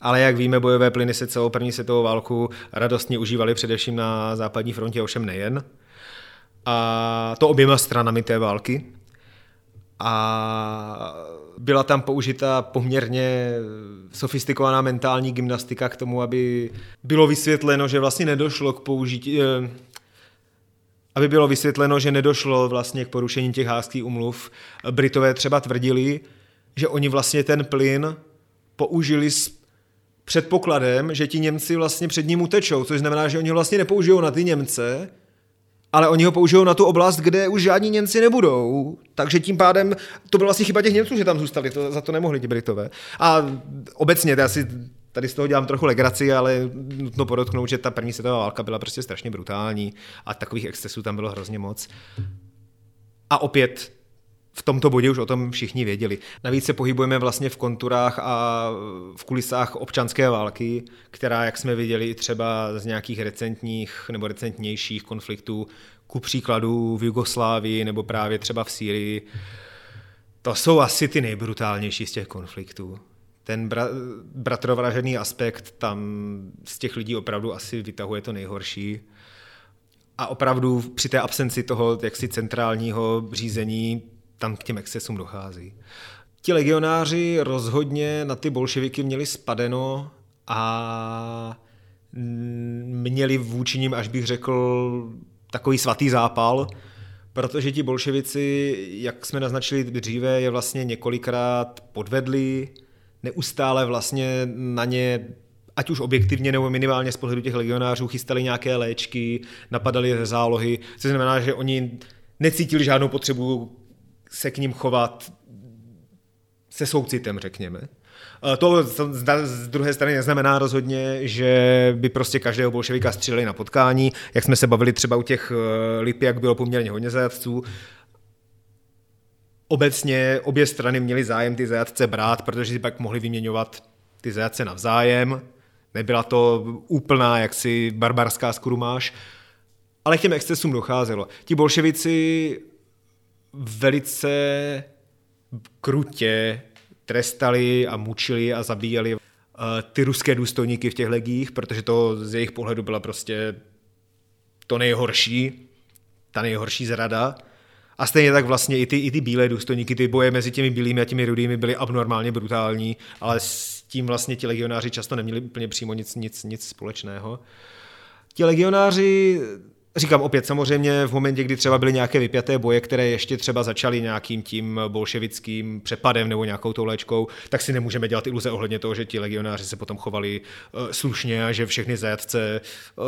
ale jak víme, bojové plyny se celou první světovou válku radostně užívaly především na západní frontě, ovšem nejen. A to oběma stranami té války. A byla tam použita poměrně sofistikovaná mentální gymnastika k tomu, aby bylo vysvětleno, že vlastně nedošlo k použití... Aby bylo vysvětleno, že nedošlo vlastně k porušení těch hákských umluv. Britové třeba tvrdili, že oni vlastně ten plyn použili s předpokladem, že ti Němci vlastně před ním utečou, což znamená, že oni ho vlastně nepoužijou na ty Němce, ale oni ho použijou na tu oblast, kde už žádní Němci nebudou. Takže tím pádem to byla vlastně chyba těch Němců, že tam zůstali, to, za to nemohli ti Britové. A obecně, to asi tady z toho dělám trochu legraci, ale nutno podotknout, že ta první světová válka byla prostě strašně brutální a takových excesů tam bylo hrozně moc. A opět v tomto bodě už o tom všichni věděli. Navíc se pohybujeme vlastně v konturách a v kulisách občanské války, která, jak jsme viděli, třeba z nějakých recentních nebo recentnějších konfliktů, ku příkladu v Jugoslávii nebo právě třeba v Sýrii. To jsou asi ty nejbrutálnější z těch konfliktů. Ten bra- bratrovražený aspekt tam z těch lidí opravdu asi vytahuje to nejhorší. A opravdu při té absenci toho jaksi centrálního řízení tam k těm excesům dochází. Ti legionáři rozhodně na ty bolševiky měli spadeno a měli vůči nim, až bych řekl, takový svatý zápal, protože ti bolševici, jak jsme naznačili dříve, je vlastně několikrát podvedli, neustále vlastně na ně, ať už objektivně nebo minimálně z pohledu těch legionářů, chystali nějaké léčky, napadali ze zálohy, což znamená, že oni necítili žádnou potřebu se k ním chovat se soucitem, řekněme. To z druhé strany neznamená rozhodně, že by prostě každého bolševika stříleli na potkání, jak jsme se bavili třeba u těch Lipjak, bylo poměrně hodně zajatců. Obecně obě strany měly zájem ty zajatce brát, protože si pak mohli vyměňovat ty zajatce navzájem. Nebyla to úplná jaksi barbarská skrumáž, ale k těm excesům docházelo. Ti bolševici velice krutě trestali a mučili a zabíjeli ty ruské důstojníky v těch legiích, protože to z jejich pohledu byla prostě to nejhorší, ta nejhorší zrada. A stejně tak vlastně i ty, i ty bílé důstojníky, ty boje mezi těmi bílými a těmi rudými byly abnormálně brutální, ale s tím vlastně ti legionáři často neměli úplně přímo nic, nic, nic společného. Ti legionáři, říkám opět, samozřejmě v momentě, kdy třeba byly nějaké vypjaté boje, které ještě třeba začaly nějakým tím bolševickým přepadem nebo nějakou tou léčkou, tak si nemůžeme dělat iluze ohledně toho, že ti legionáři se potom chovali slušně a že všechny zajatce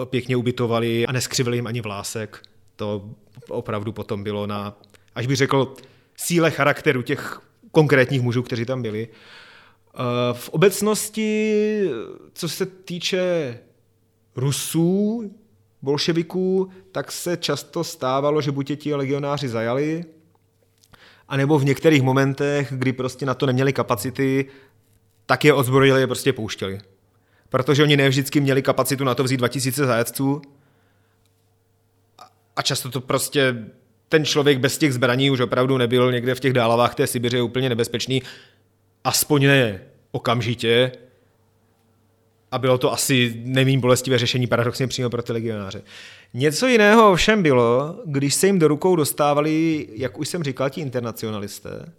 pěkně ubytovali a neskřivili jim ani vlásek. To opravdu potom bylo na, až bych řekl, síle charakteru těch konkrétních mužů, kteří tam byli. V obecnosti, co se týče Rusů, bolševiků, tak se často stávalo, že buď ti legionáři zajali, anebo v některých momentech, kdy prostě na to neměli kapacity, tak je odzbrojili, je prostě pouštěli. Protože oni ne vždycky měli kapacitu na to vzít dva tisíce zajatců, a často to prostě ten člověk bez těch zbraní už opravdu nebyl někde v těch dálavách té Sibiře úplně nebezpečný. Aspoň ne okamžitě. A bylo to asi nevím bolestivé řešení paradoxně přímo pro ty legionáře. Něco jiného ovšem bylo, když se jim do rukou dostávali, jak už jsem říkal, ti internacionalisté,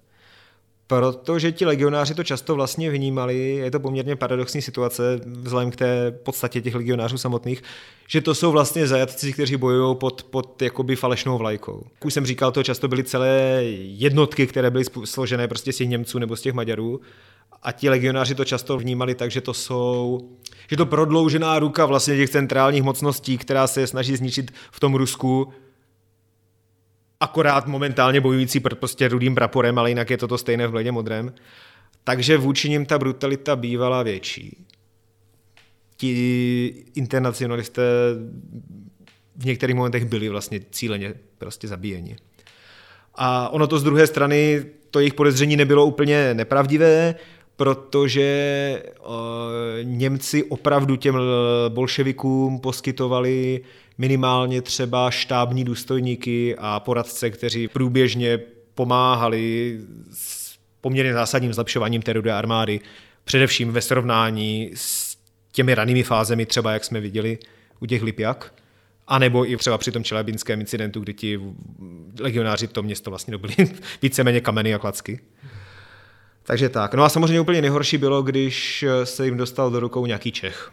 protože ti legionáři to často vlastně vnímali, je to poměrně paradoxní situace vzhledem k té podstatě těch legionářů samotných, že to jsou vlastně zajatci, kteří bojují pod, pod jakoby falešnou vlajkou. Jak už jsem říkal, to často byly celé jednotky, které byly složené prostě z těch Němců nebo z těch Maďarů. A ti legionáři to často vnímali tak, že to jsou, že to prodloužená ruka vlastně těch centrálních mocností, která se snaží zničit v tom Rusku, akorát momentálně bojující prostě rudým praporem, ale jinak je to to stejné v bledě modrém. Takže vůči nim ta brutalita bývala větší. Ti internacionalisté v některých momentech byli vlastně cíleně prostě zabíjeni. A ono to z druhé strany, to jejich podezření nebylo úplně nepravdivé, protože uh, Němci opravdu těm bolševikům poskytovali minimálně třeba štábní důstojníky a poradce, kteří průběžně pomáhali s poměrně zásadním zlepšováním té Rudé armády, především ve srovnání s těmi ranými fázemi, třeba jak jsme viděli u těch Lipjak, anebo i třeba při tom Čeljabinském incidentu, kdy ti legionáři to město vlastně dobili víceméně kameny a klacky. Takže tak. No a samozřejmě úplně nejhorší bylo, když se jim dostal do rukou nějaký Čech.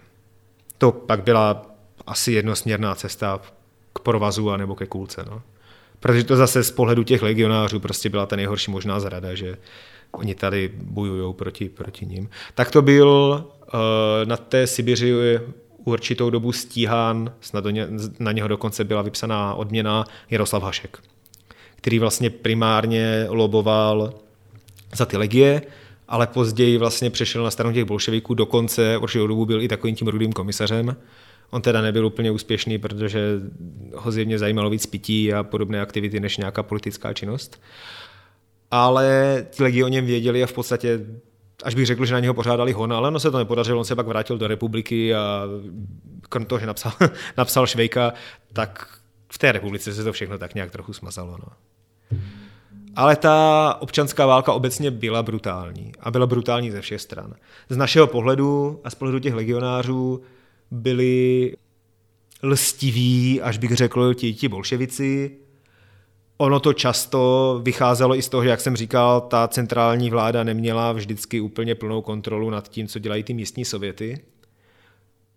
To pak byla asi jednosměrná cesta k provazu a nebo ke kulce. No. Protože to zase z pohledu těch legionářů prostě byla ta nejhorší možná zrada, že oni tady bojujou proti, proti ním. Tak to byl uh, na té Sibiři určitou dobu stíhán, snad ně, na něho dokonce byla vypsaná odměna, Jaroslav Hašek, který vlastně primárně loboval za ty legie, ale později vlastně přešel na stranu těch bolševiků, dokonce určitou dobu byl i takovým tím rudým komisařem. On teda nebyl úplně úspěšný, protože ho zjevně zajímalo víc pití a podobné aktivity než nějaká politická činnost. Ale ti legie o něm věděli a v podstatě, až bych řekl, že na něho pořádali hon, ale ono se to nepodařilo, on se pak vrátil do republiky a krom toho, že napsal, napsal Švejka, tak v té republice se to všechno tak nějak trochu smazalo. No. Ale ta občanská válka obecně byla brutální a byla brutální ze všech stran. Z našeho pohledu a z pohledu těch legionářů byli lstiví, až bych řekl, ti, ti bolševici. Ono to často vycházelo i z toho, že, jak jsem říkal, ta centrální vláda neměla vždycky úplně plnou kontrolu nad tím, co dělají ty místní sověty.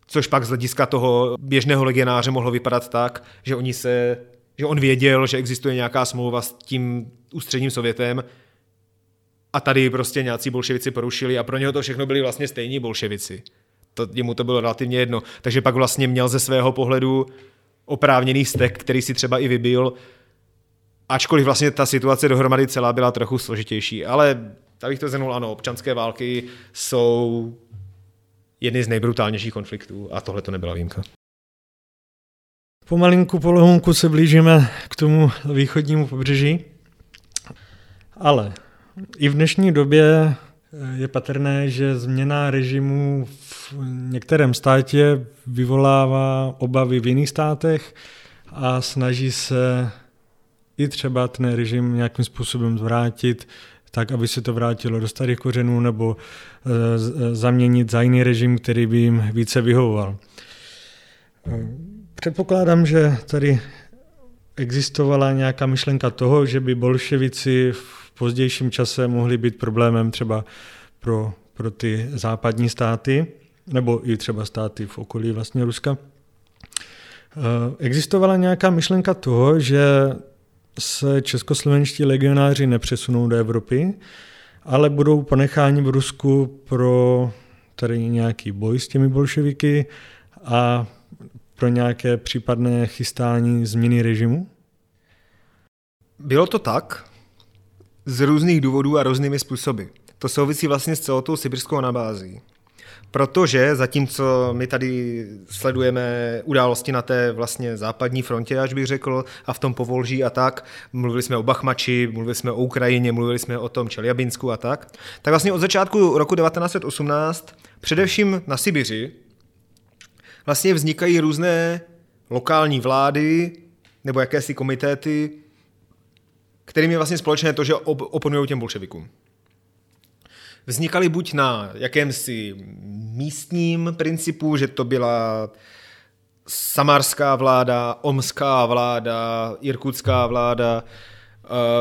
Což pak z hlediska toho běžného legionáře mohlo vypadat tak, že oni se... že on věděl, že existuje nějaká smlouva s tím ústředním sovětem a tady prostě nějací bolševici porušili a pro něho to všechno byli vlastně stejní bolševici. To, jemu to bylo relativně jedno. Takže pak vlastně měl ze svého pohledu oprávněný stek, který si třeba i vybil, ačkoliv vlastně ta situace dohromady celá byla trochu složitější. Ale abych to zhrnul, ano, občanské války jsou jedny z nejbrutálnějších konfliktů a tohle to nebyla výjimka. Pomalinku, polohunku se blížíme k tomu východnímu pobřeží, ale i v dnešní době je patrné, že změna režimu v některém státě vyvolává obavy v jiných státech a snaží se i třeba ten režim nějakým způsobem zvrátit, tak, aby se to vrátilo do starých kořenů nebo zaměnit za jiný režim, který by jim více vyhovoval. Předpokládám, že tady existovala nějaká myšlenka toho, že by bolševici v pozdějším čase mohli být problémem třeba pro, pro ty západní státy, nebo i třeba státy v okolí vlastně Ruska. Existovala nějaká myšlenka toho, že se českoslovenští legionáři nepřesunou do Evropy, ale budou ponecháni v Rusku pro tady nějaký boj s těmi bolševiky a pro nějaké případné chystání změny režimu? Bylo to tak z různých důvodů a různými způsoby. To souvisí vlastně s celou tou sibirskou anabází. Protože zatímco my tady sledujeme události na té vlastně západní frontě, až bych řekl, a v tom Povolží a tak, mluvili jsme o Bachmači, mluvili jsme o Ukrajině, mluvili jsme o tom Čeljabinsku a tak, tak vlastně od začátku roku devatenáct set osmnáct, především na Sibiři, vlastně vznikají různé lokální vlády nebo jakési komitéty, kterým je vlastně společné to, že oponují těm bolševikům. vznikaly buď na jakémsi místním principu, že to byla samarská vláda, omská vláda, irkutská vláda,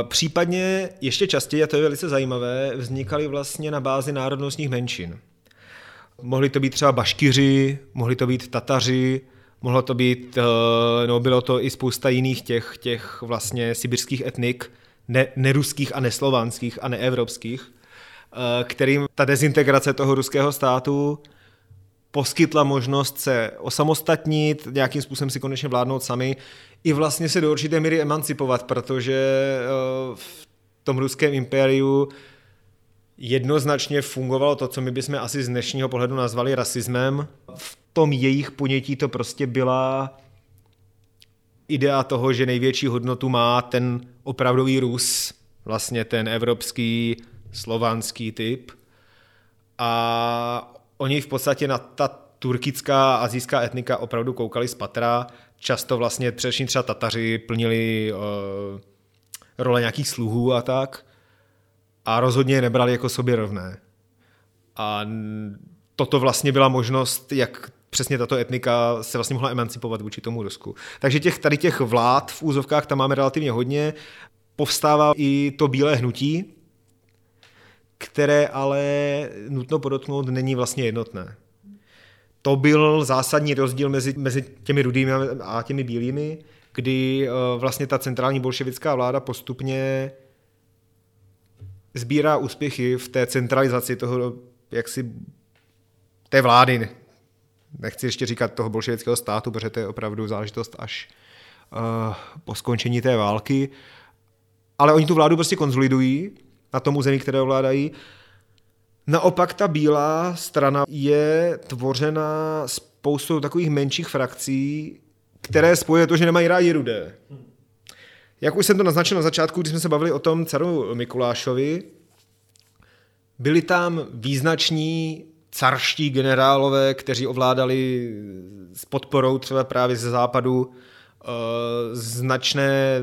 případně ještě častěji, a to je velice zajímavé, vznikaly vlastně na bázi národnostních menšin. Mohli to být třeba Baškyři, mohli to být Tataři, mohlo to být, no bylo to i spousta jiných těch, těch vlastně sibirských etnik, ne, neruských a neslovanských a neevropských, kterým ta dezintegrace toho ruského státu poskytla možnost se osamostatnit, nějakým způsobem si konečně vládnout sami i vlastně se do určité míry emancipovat, protože v tom ruském impériu jednoznačně fungovalo to, co my bychom asi z dnešního pohledu nazvali rasismem. V tom jejich ponětí to prostě byla idea toho, že největší hodnotu má ten opravdový Rus, vlastně ten evropský, slovanský typ. A oni v podstatě na ta turkická, asijská etnika opravdu koukali z patra. Často vlastně především třeba Tataři plnili uh, role nějakých sluhů a tak. A rozhodně je nebrali jako sobě rovné. A toto vlastně byla možnost, jak přesně tato etnika se vlastně mohla emancipovat vůči tomu Rusku. Takže těch, tady těch vlád v úzovkách tam máme relativně hodně. Povstává i to bílé hnutí, které ale, nutno podotknout, není vlastně jednotné. To byl zásadní rozdíl mezi, mezi těmi rudými a těmi bílými, kdy vlastně ta centrální bolševická vláda postupně sbírá úspěchy v té centralizaci toho, jak si té vlády, nechci ještě říkat toho bolševického státu, protože to je opravdu záležitost až uh, po skončení té války, ale oni tu vládu prostě konzolidují na tom území, které ovládají. Naopak ta bílá strana je tvořena spoustou takových menších frakcí, které spojuje to, že nemají rádi rudé. Jak už jsem to naznačil na začátku, když jsme se bavili o tom caru Mikulášovi, byli tam význační carští generálové, kteří ovládali s podporou třeba právě ze západu značné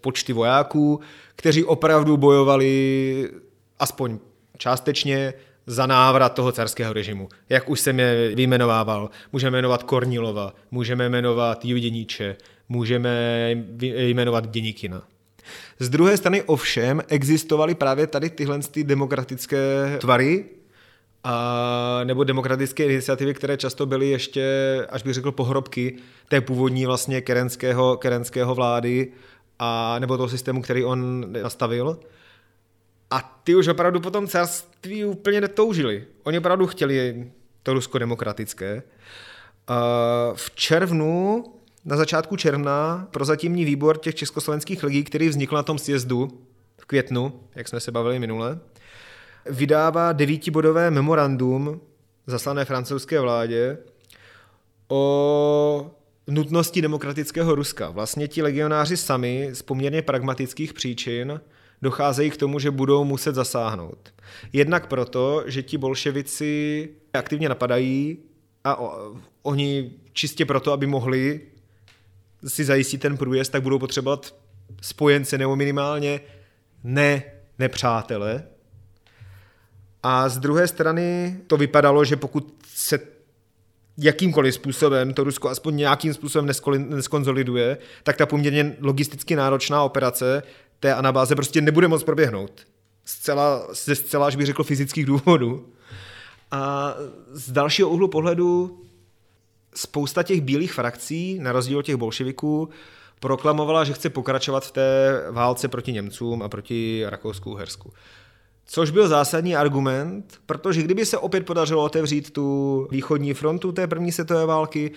počty vojáků, kteří opravdu bojovali aspoň částečně za návrat toho carského režimu. Jak už jsem je vyjmenovával, můžeme jmenovat Kornilova, můžeme jmenovat Juděniče, můžeme jmenovat Děnikina. Z druhé strany ovšem existovaly právě tady tyhle demokratické tvary a, nebo demokratické iniciativy, které často byly ještě, až bych řekl, pohrobky té původní vlastně kerenského, kerenského vlády a, nebo toho systému, který on nastavil. A ty už opravdu po tom carství úplně netoužili. Oni opravdu chtěli to Rusko demokratické. V červnu, na začátku června, prozatímní výbor těch československých legií, který vznikl na tom sjezdu v květnu, jak jsme se bavili minule, vydává devítibodové memorandum zaslané francouzské vládě o nutnosti demokratického Ruska. Vlastně ti legionáři sami z poměrně pragmatických příčin docházejí k tomu, že budou muset zasáhnout. Jednak proto, že ti bolševici aktivně napadají a oni čistě proto, aby mohli si zajistit ten průjezd, tak budou potřebovat spojence nebo minimálně ne nepřátele. A z druhé strany to vypadalo, že pokud se jakýmkoliv způsobem to Rusko aspoň nějakým způsobem neskonzoliduje, tak ta poměrně logisticky náročná operace té anabáze prostě nebude moc proběhnout. Zcela, ze zcela, až bych řekl, fyzických důvodů. A z dalšího úhlu pohledu spousta těch bílých frakcí, na rozdíl od těch bolševiků, proklamovala, že chce pokračovat v té válce proti Němcům a proti Rakousku-Uhersku. Což byl zásadní argument, protože kdyby se opět podařilo otevřít tu východní frontu té první světové války,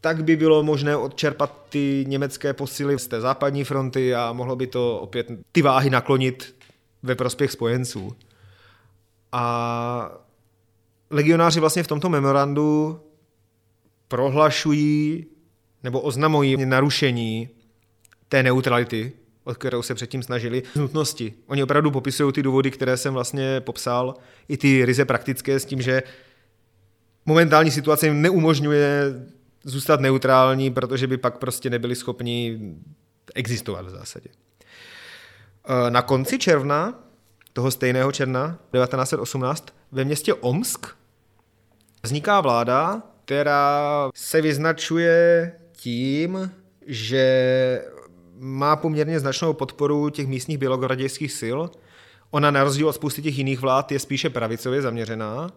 tak by bylo možné odčerpat ty německé posily z té západní fronty a mohlo by to opět ty váhy naklonit ve prospěch spojenců. A legionáři vlastně v tomto memorandu prohlašují nebo oznamují narušení té neutrality, o kterou se předtím snažili, z nutnosti. Oni opravdu popisují ty důvody, které jsem vlastně popsal, i ty ryze praktické s tím, že momentální situace jim neumožňuje zůstat neutrální, protože by pak prostě nebyli schopni existovat v zásadě. Na konci června toho stejného června devatenáct set osmnáct ve městě Omsk vzniká vláda, která se vyznačuje tím, že má poměrně značnou podporu těch místních bělogradějských sil. Ona na rozdíl od spousty těch jiných vlád je spíše pravicově zaměřená.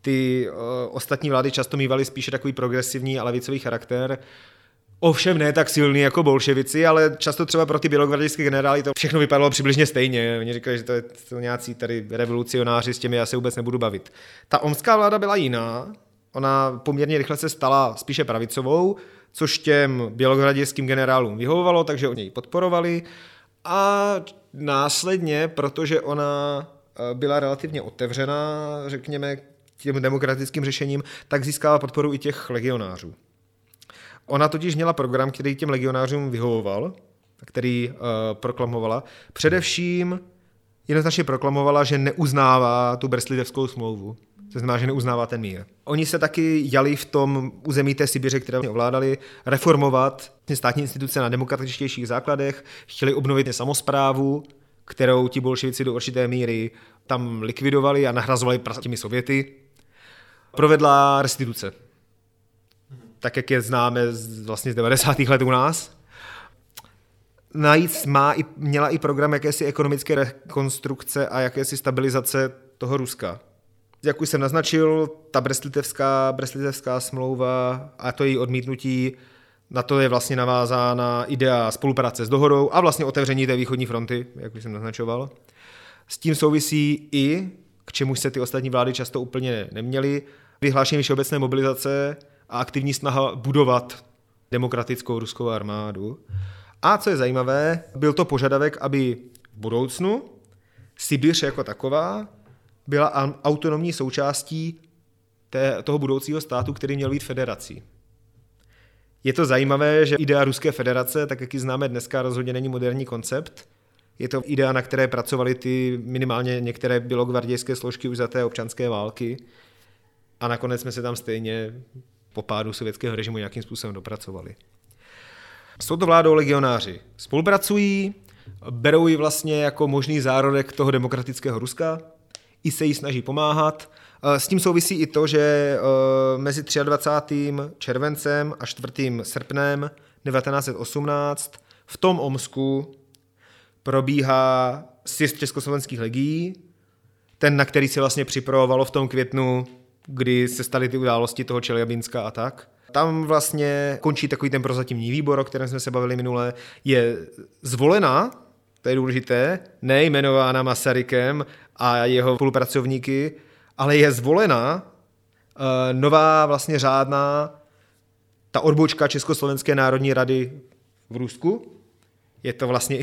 Ty uh, ostatní vlády často mívaly spíše takový progresivní a levicový charakter. Ovšem ne tak silný jako bolševici, ale často třeba pro ty bělogradějské generály to všechno vypadalo přibližně stejně. Oni říkali, že to je nějací tady revolucionáři, s těmi já se vůbec nebudu bavit. Ta omská vláda byla jiná. Ona poměrně rychle se stala spíše pravicovou, což těm bělogradějským generálům vyhovovalo, takže oni ji podporovali. A následně, protože ona byla relativně otevřená, řekněme, těm demokratickým řešením, tak získala podporu i těch legionářů. Ona totiž měla program, který těm legionářům vyhovoval, který uh, proklamovala. Především jednoznačně proklamovala, že neuznává tu Brest-Litovskou smlouvu. To znamená, že neuznává ten mír. Oni se taky jali v tom území té Sibiře, které ovládali, reformovat státní instituce na demokratičtějších základech, chtěli obnovit samosprávu, kterou ti bolševici do určité míry tam likvidovali a nahrazovali těmi Sověty. Provedla restituce, tak jak je známe z, vlastně z devadesátých let u nás. Navíc má i, měla i program jakési ekonomické rekonstrukce a jakési stabilizace toho Ruska. Jak už jsem naznačil, ta Brest-Litevská, Brest-Litevská smlouva a to její odmítnutí, na to je vlastně navázána idea spolupráce s dohodou a vlastně otevření té východní fronty, jak už jsem naznačoval. S tím souvisí i, k čemu se ty ostatní vlády často úplně neměly, vyhlášení všeobecné mobilizace a aktivní snaha budovat demokratickou ruskou armádu. A co je zajímavé, byl to požadavek, aby v budoucnu Sibiř jako taková byla autonomní součástí té, toho budoucího státu, který měl být federací. Je to zajímavé, že idea Ruské federace, tak jak ji známe dneska, rozhodně není moderní koncept. Je to idea, na které pracovaly ty minimálně některé bělogvardějské složky už za té občanské války. A nakonec jsme se tam stejně po pádu sovětského režimu nějakým způsobem dopracovali. S touto vládou legionáři spolupracují, berou ji vlastně jako možný zárodek toho demokratického Ruska, i se jí snaží pomáhat. S tím souvisí i to, že mezi dvacátým třetím červencem a čtvrtým srpnem devatenáct set osmnáct v tom Omsku probíhá sjezd československých legií, ten, na který se vlastně připravovalo v tom květnu, kdy se staly ty události toho Čeljabinska a tak. Tam vlastně končí takový ten prozatímní výbor, o kterém jsme se bavili minule. Je zvolená, to je důležité, nejmenována Masarykem a jeho spolupracovníky, ale je zvolena nová vlastně řádná ta odbočka Československé národní rady v Rusku. Je to vlastně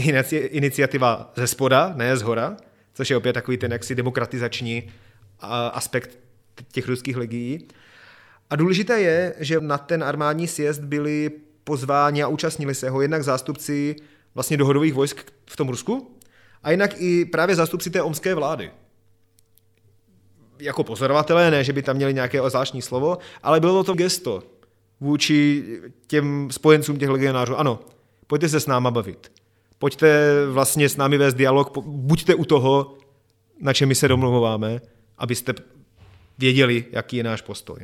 iniciativa ze spoda, ne z hora, což je opět takový ten jaksi demokratizační aspekt těch ruských legií. A důležité je, že na ten armádní sjezd byli pozváni a účastnili se ho jednak zástupci vlastně dohodových vojsk v tom Rusku a jinak i právě zástupci té omské vlády. Jako pozorovatelé, ne, že by tam měli nějaké zvláštní slovo, ale bylo to gesto vůči těm spojencům těch legionářů. Ano, pojďte se s náma bavit. Pojďte vlastně s námi vést dialog, buďte u toho, na čem my se domluváme, abyste věděli, jaký je náš postoj.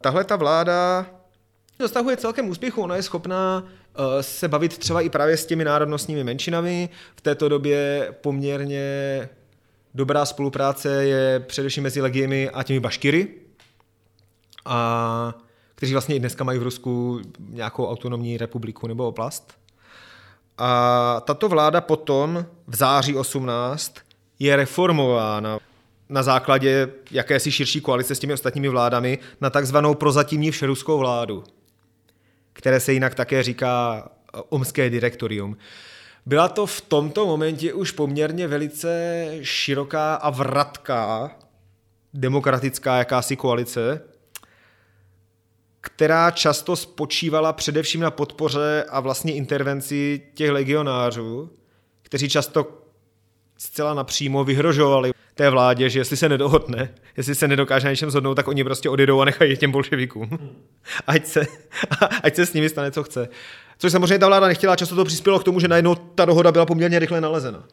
Tahle ta vláda dosahuje celkem úspěchu, ona je schopná se bavit třeba i právě s těmi národnostními menšinami. V této době poměrně dobrá spolupráce je především mezi legiemi a těmi Baškiry, a kteří vlastně i dneska mají v Rusku nějakou autonomní republiku nebo oblast. A tato vláda potom v září osmnáct je reformována na základě jakési širší koalice s těmi ostatními vládami na takzvanou prozatímní všeruskou vládu, které se jinak také říká omské direktorium. Byla to v tomto momentě už poměrně velice široká a vratká demokratická jakási koalice, která často spočívala především na podpoře a vlastně intervenci těch legionářů, kteří často zcela napřímo vyhrožovali té vládě, že jestli se nedohodne, jestli se nedokáže na něčem shodnout, tak oni prostě odjedou a nechají těm bolševikům. Ať se, ať se s nimi stane, co chce. Což samozřejmě ta vláda nechtěla, často to přispělo k tomu, že najednou ta dohoda byla poměrně rychle nalezena.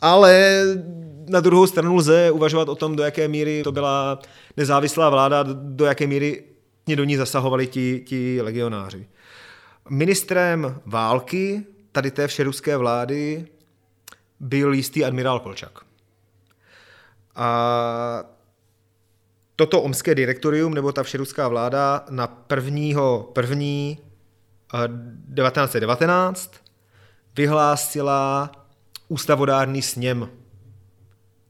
ale na druhou stranu lze uvažovat o tom, do jaké míry to byla nezávislá vláda, do jaké míry do ní zasahovali ti, ti legionáři. Ministrem války tady té všeruské vlády byl jistý admirál Kolčak. A toto omské direktorium, nebo ta všeruská vláda, na prvního prvního devatenáct set devatenáct vyhlásila ústavodárný sněm,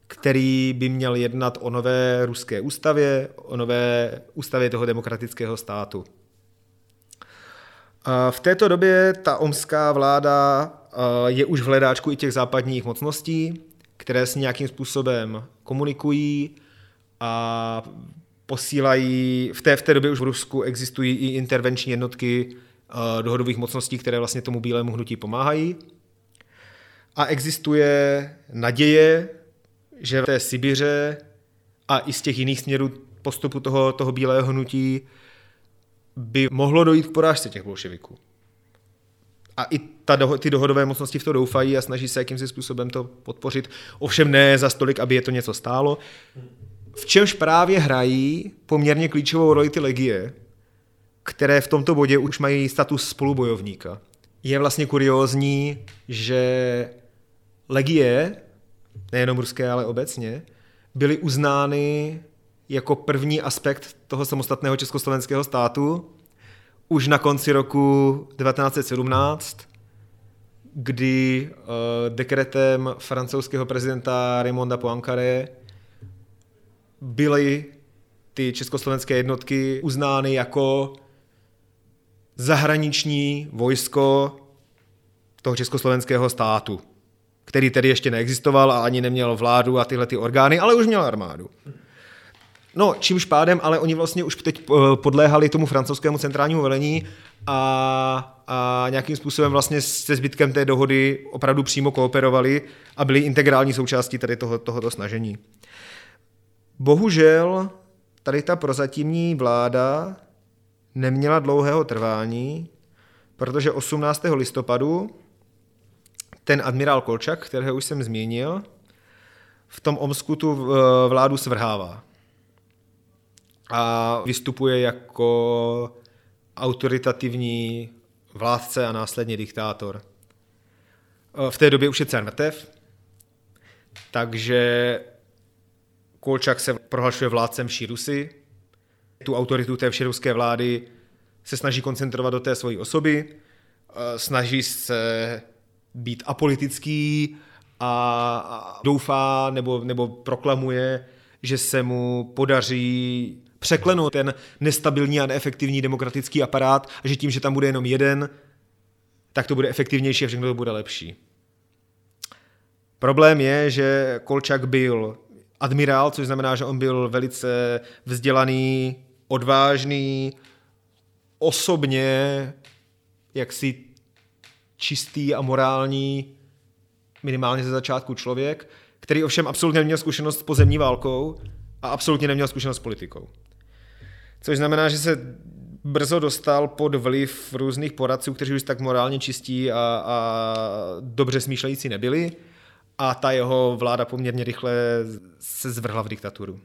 který by měl jednat o nové ruské ústavě, o nové ústavě toho demokratického státu. V této době ta omská vláda je už v hledáčku i těch západních mocností, které s nějakým způsobem komunikují a posílají. V té, v té době už v Rusku existují i intervenční jednotky dohodových mocností, které vlastně tomu bílému hnutí pomáhají. A existuje naděje, že v té Sibiře a i z těch jiných směrů postupu toho, toho bílého hnutí by mohlo dojít k porážce těch bolševiků. A i ta doho- ty dohodové mocnosti v to doufají a snaží se jakýmsi způsobem to podpořit. Ovšem ne za stolik, aby je to něco stálo. V čemž právě hrají poměrně klíčovou roli ty legie, které v tomto bodě už mají status spolubojovníka. Je vlastně kuriózní, že legie, nejenom ruské, ale obecně, byly uznány jako první aspekt toho samostatného československého státu už na konci roku devatenáct set sedmnáct, kdy dekretem francouzského prezidenta Raymonda Poincaré byly ty československé jednotky uznány jako zahraniční vojsko toho československého státu, který tedy ještě neexistoval a ani neměl vládu a tyhle ty orgány, ale už měl armádu. No, čímž pádem, ale oni vlastně už teď podléhali tomu francouzskému centrálnímu velení a, a nějakým způsobem vlastně se zbytkem té dohody opravdu přímo kooperovali a byli integrální součástí tady toho, tohoto snažení. Bohužel tady ta prozatímní vláda neměla dlouhého trvání, protože osmnáctého listopadu ten admirál Kolčak, kterého už jsem zmínil, v tom Omsku tu vládu svrhává a vystupuje jako autoritativní vládce a následně diktátor. V té době už je car mrtev, takže Kolčak se prohlašuje vládcem vší Rusy. Tu autoritu té všeruské vlády se snaží koncentrovat do té své osoby, snaží se být apolitický a doufá nebo, nebo proklamuje, že se mu podaří překlenout ten nestabilní a neefektivní demokratický aparát a že tím, že tam bude jenom jeden, tak to bude efektivnější a všechno to bude lepší. Problém je, že Kolčak byl admirál, což znamená, že on byl velice vzdělaný, odvážný, osobně jaksi čistý a morální, minimálně ze začátku člověk, který ovšem absolutně neměl zkušenost s pozemní válkou a absolutně neměl zkušenost s politikou. Což znamená, že se brzo dostal pod vliv různých poradců, kteří už tak morálně čistí a, a dobře smýšlející nebyli, a ta jeho vláda poměrně rychle se zvrhla v diktaturu,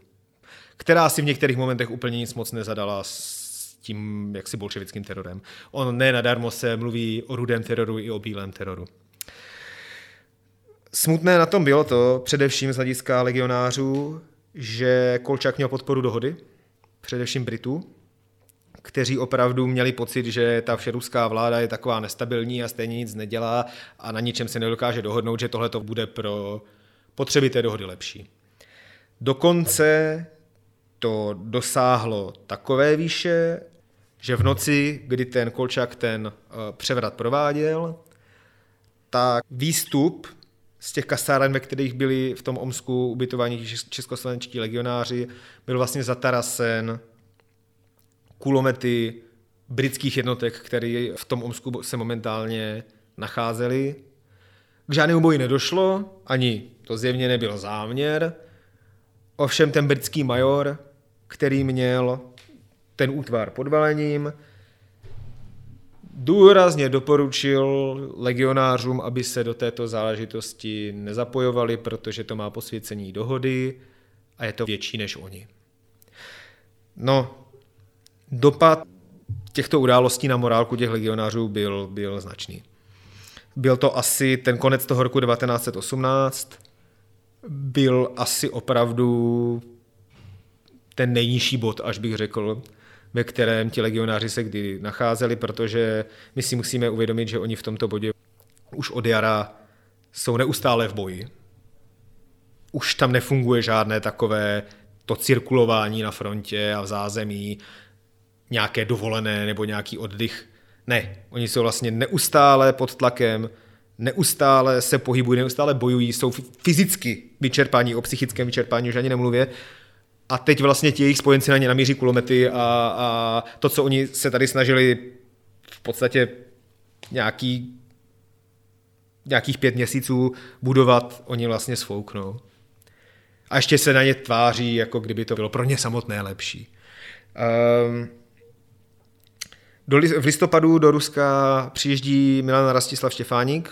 která si v některých momentech úplně nic moc nezadala s tím jaksi bolševickým terorem. On ne nadarmo se mluví o rudém teroru i o bílém teroru. Smutné na tom bylo to, především z hlediska legionářů, že Kolčak měl podporu dohody, především Britů, kteří opravdu měli pocit, že ta všeruská vláda je taková nestabilní a stejně nic nedělá a na ničem se nedokáže dohodnout, že tohle to bude pro potřeby té dohody lepší. Dokonce to dosáhlo takové výše, že v noci, kdy ten Kolčak ten převrat prováděl, tak výstup z těch kasáren, ve kterých byli v tom Omsku ubytovaní českoslovenští legionáři, byl vlastně zatarasen kulomety britských jednotek, které v tom Omsku se momentálně nacházely. K žádnému boji nedošlo, ani to zjevně nebyl záměr. Ovšem ten britský major, který měl ten útvar pod velením, důrazně doporučil legionářům, aby se do této záležitosti nezapojovali, protože to má posvěcení dohody a je to větší než oni. No, dopad těchto událostí na morálku těch legionářů byl, byl značný. Byl to asi ten konec toho roku devatenáct set osmnáct, byl asi opravdu ten nejnižší bod, až bych řekl, ve kterém ti legionáři se kdy nacházeli, protože my si musíme uvědomit, že oni v tomto bodě už od jara jsou neustále v boji. Už tam nefunguje žádné takové to cirkulování na frontě a v zázemí, nějaké dovolené nebo nějaký oddych. Ne, oni jsou vlastně neustále pod tlakem, neustále se pohybují, neustále bojují, jsou fyzicky vyčerpání, o psychickém vyčerpání už ani nemluvě. A teď vlastně ti jejich spojenci na ně namíří kulomety a, a to, co oni se tady snažili v podstatě nějaký, nějakých pět měsíců budovat, oni vlastně sfouknou. A ještě se na ně tváří, jako kdyby to bylo pro ně samotné lepší. Um, do, v listopadu do Ruska přijíždí Milan Rastislav Štěfánik.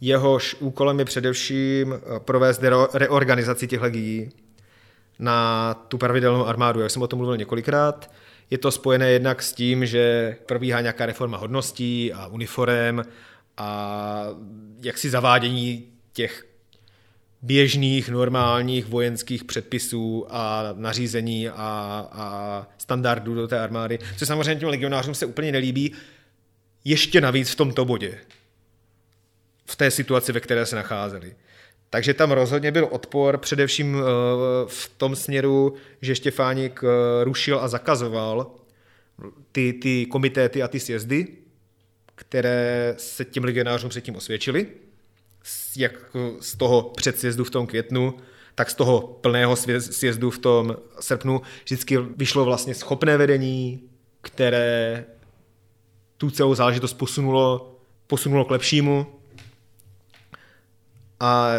Jehož úkolem je především provést reorganizaci těch legií na tu pravidelnou armádu. Já jsem o tom mluvil několikrát. Je to spojené jednak s tím, že probíhá nějaká reforma hodností a uniforem a jaksi zavádění těch běžných, normálních vojenských předpisů a nařízení a, a standardů do té armády, což samozřejmě těm legionářům se úplně nelíbí, ještě navíc v tomto bodě, v té situaci, ve které se nacházeli. Takže tam rozhodně byl odpor, především v tom směru, že Štěfánik rušil a zakazoval ty, ty komitéty a ty sjezdy, které se těm legionářům předtím osvědčily, jak z toho předsjezdu v tom květnu, tak z toho plného sjezdu v tom srpnu vždycky vyšlo vlastně schopné vedení, které tu celou záležitost posunulo, posunulo k lepšímu. A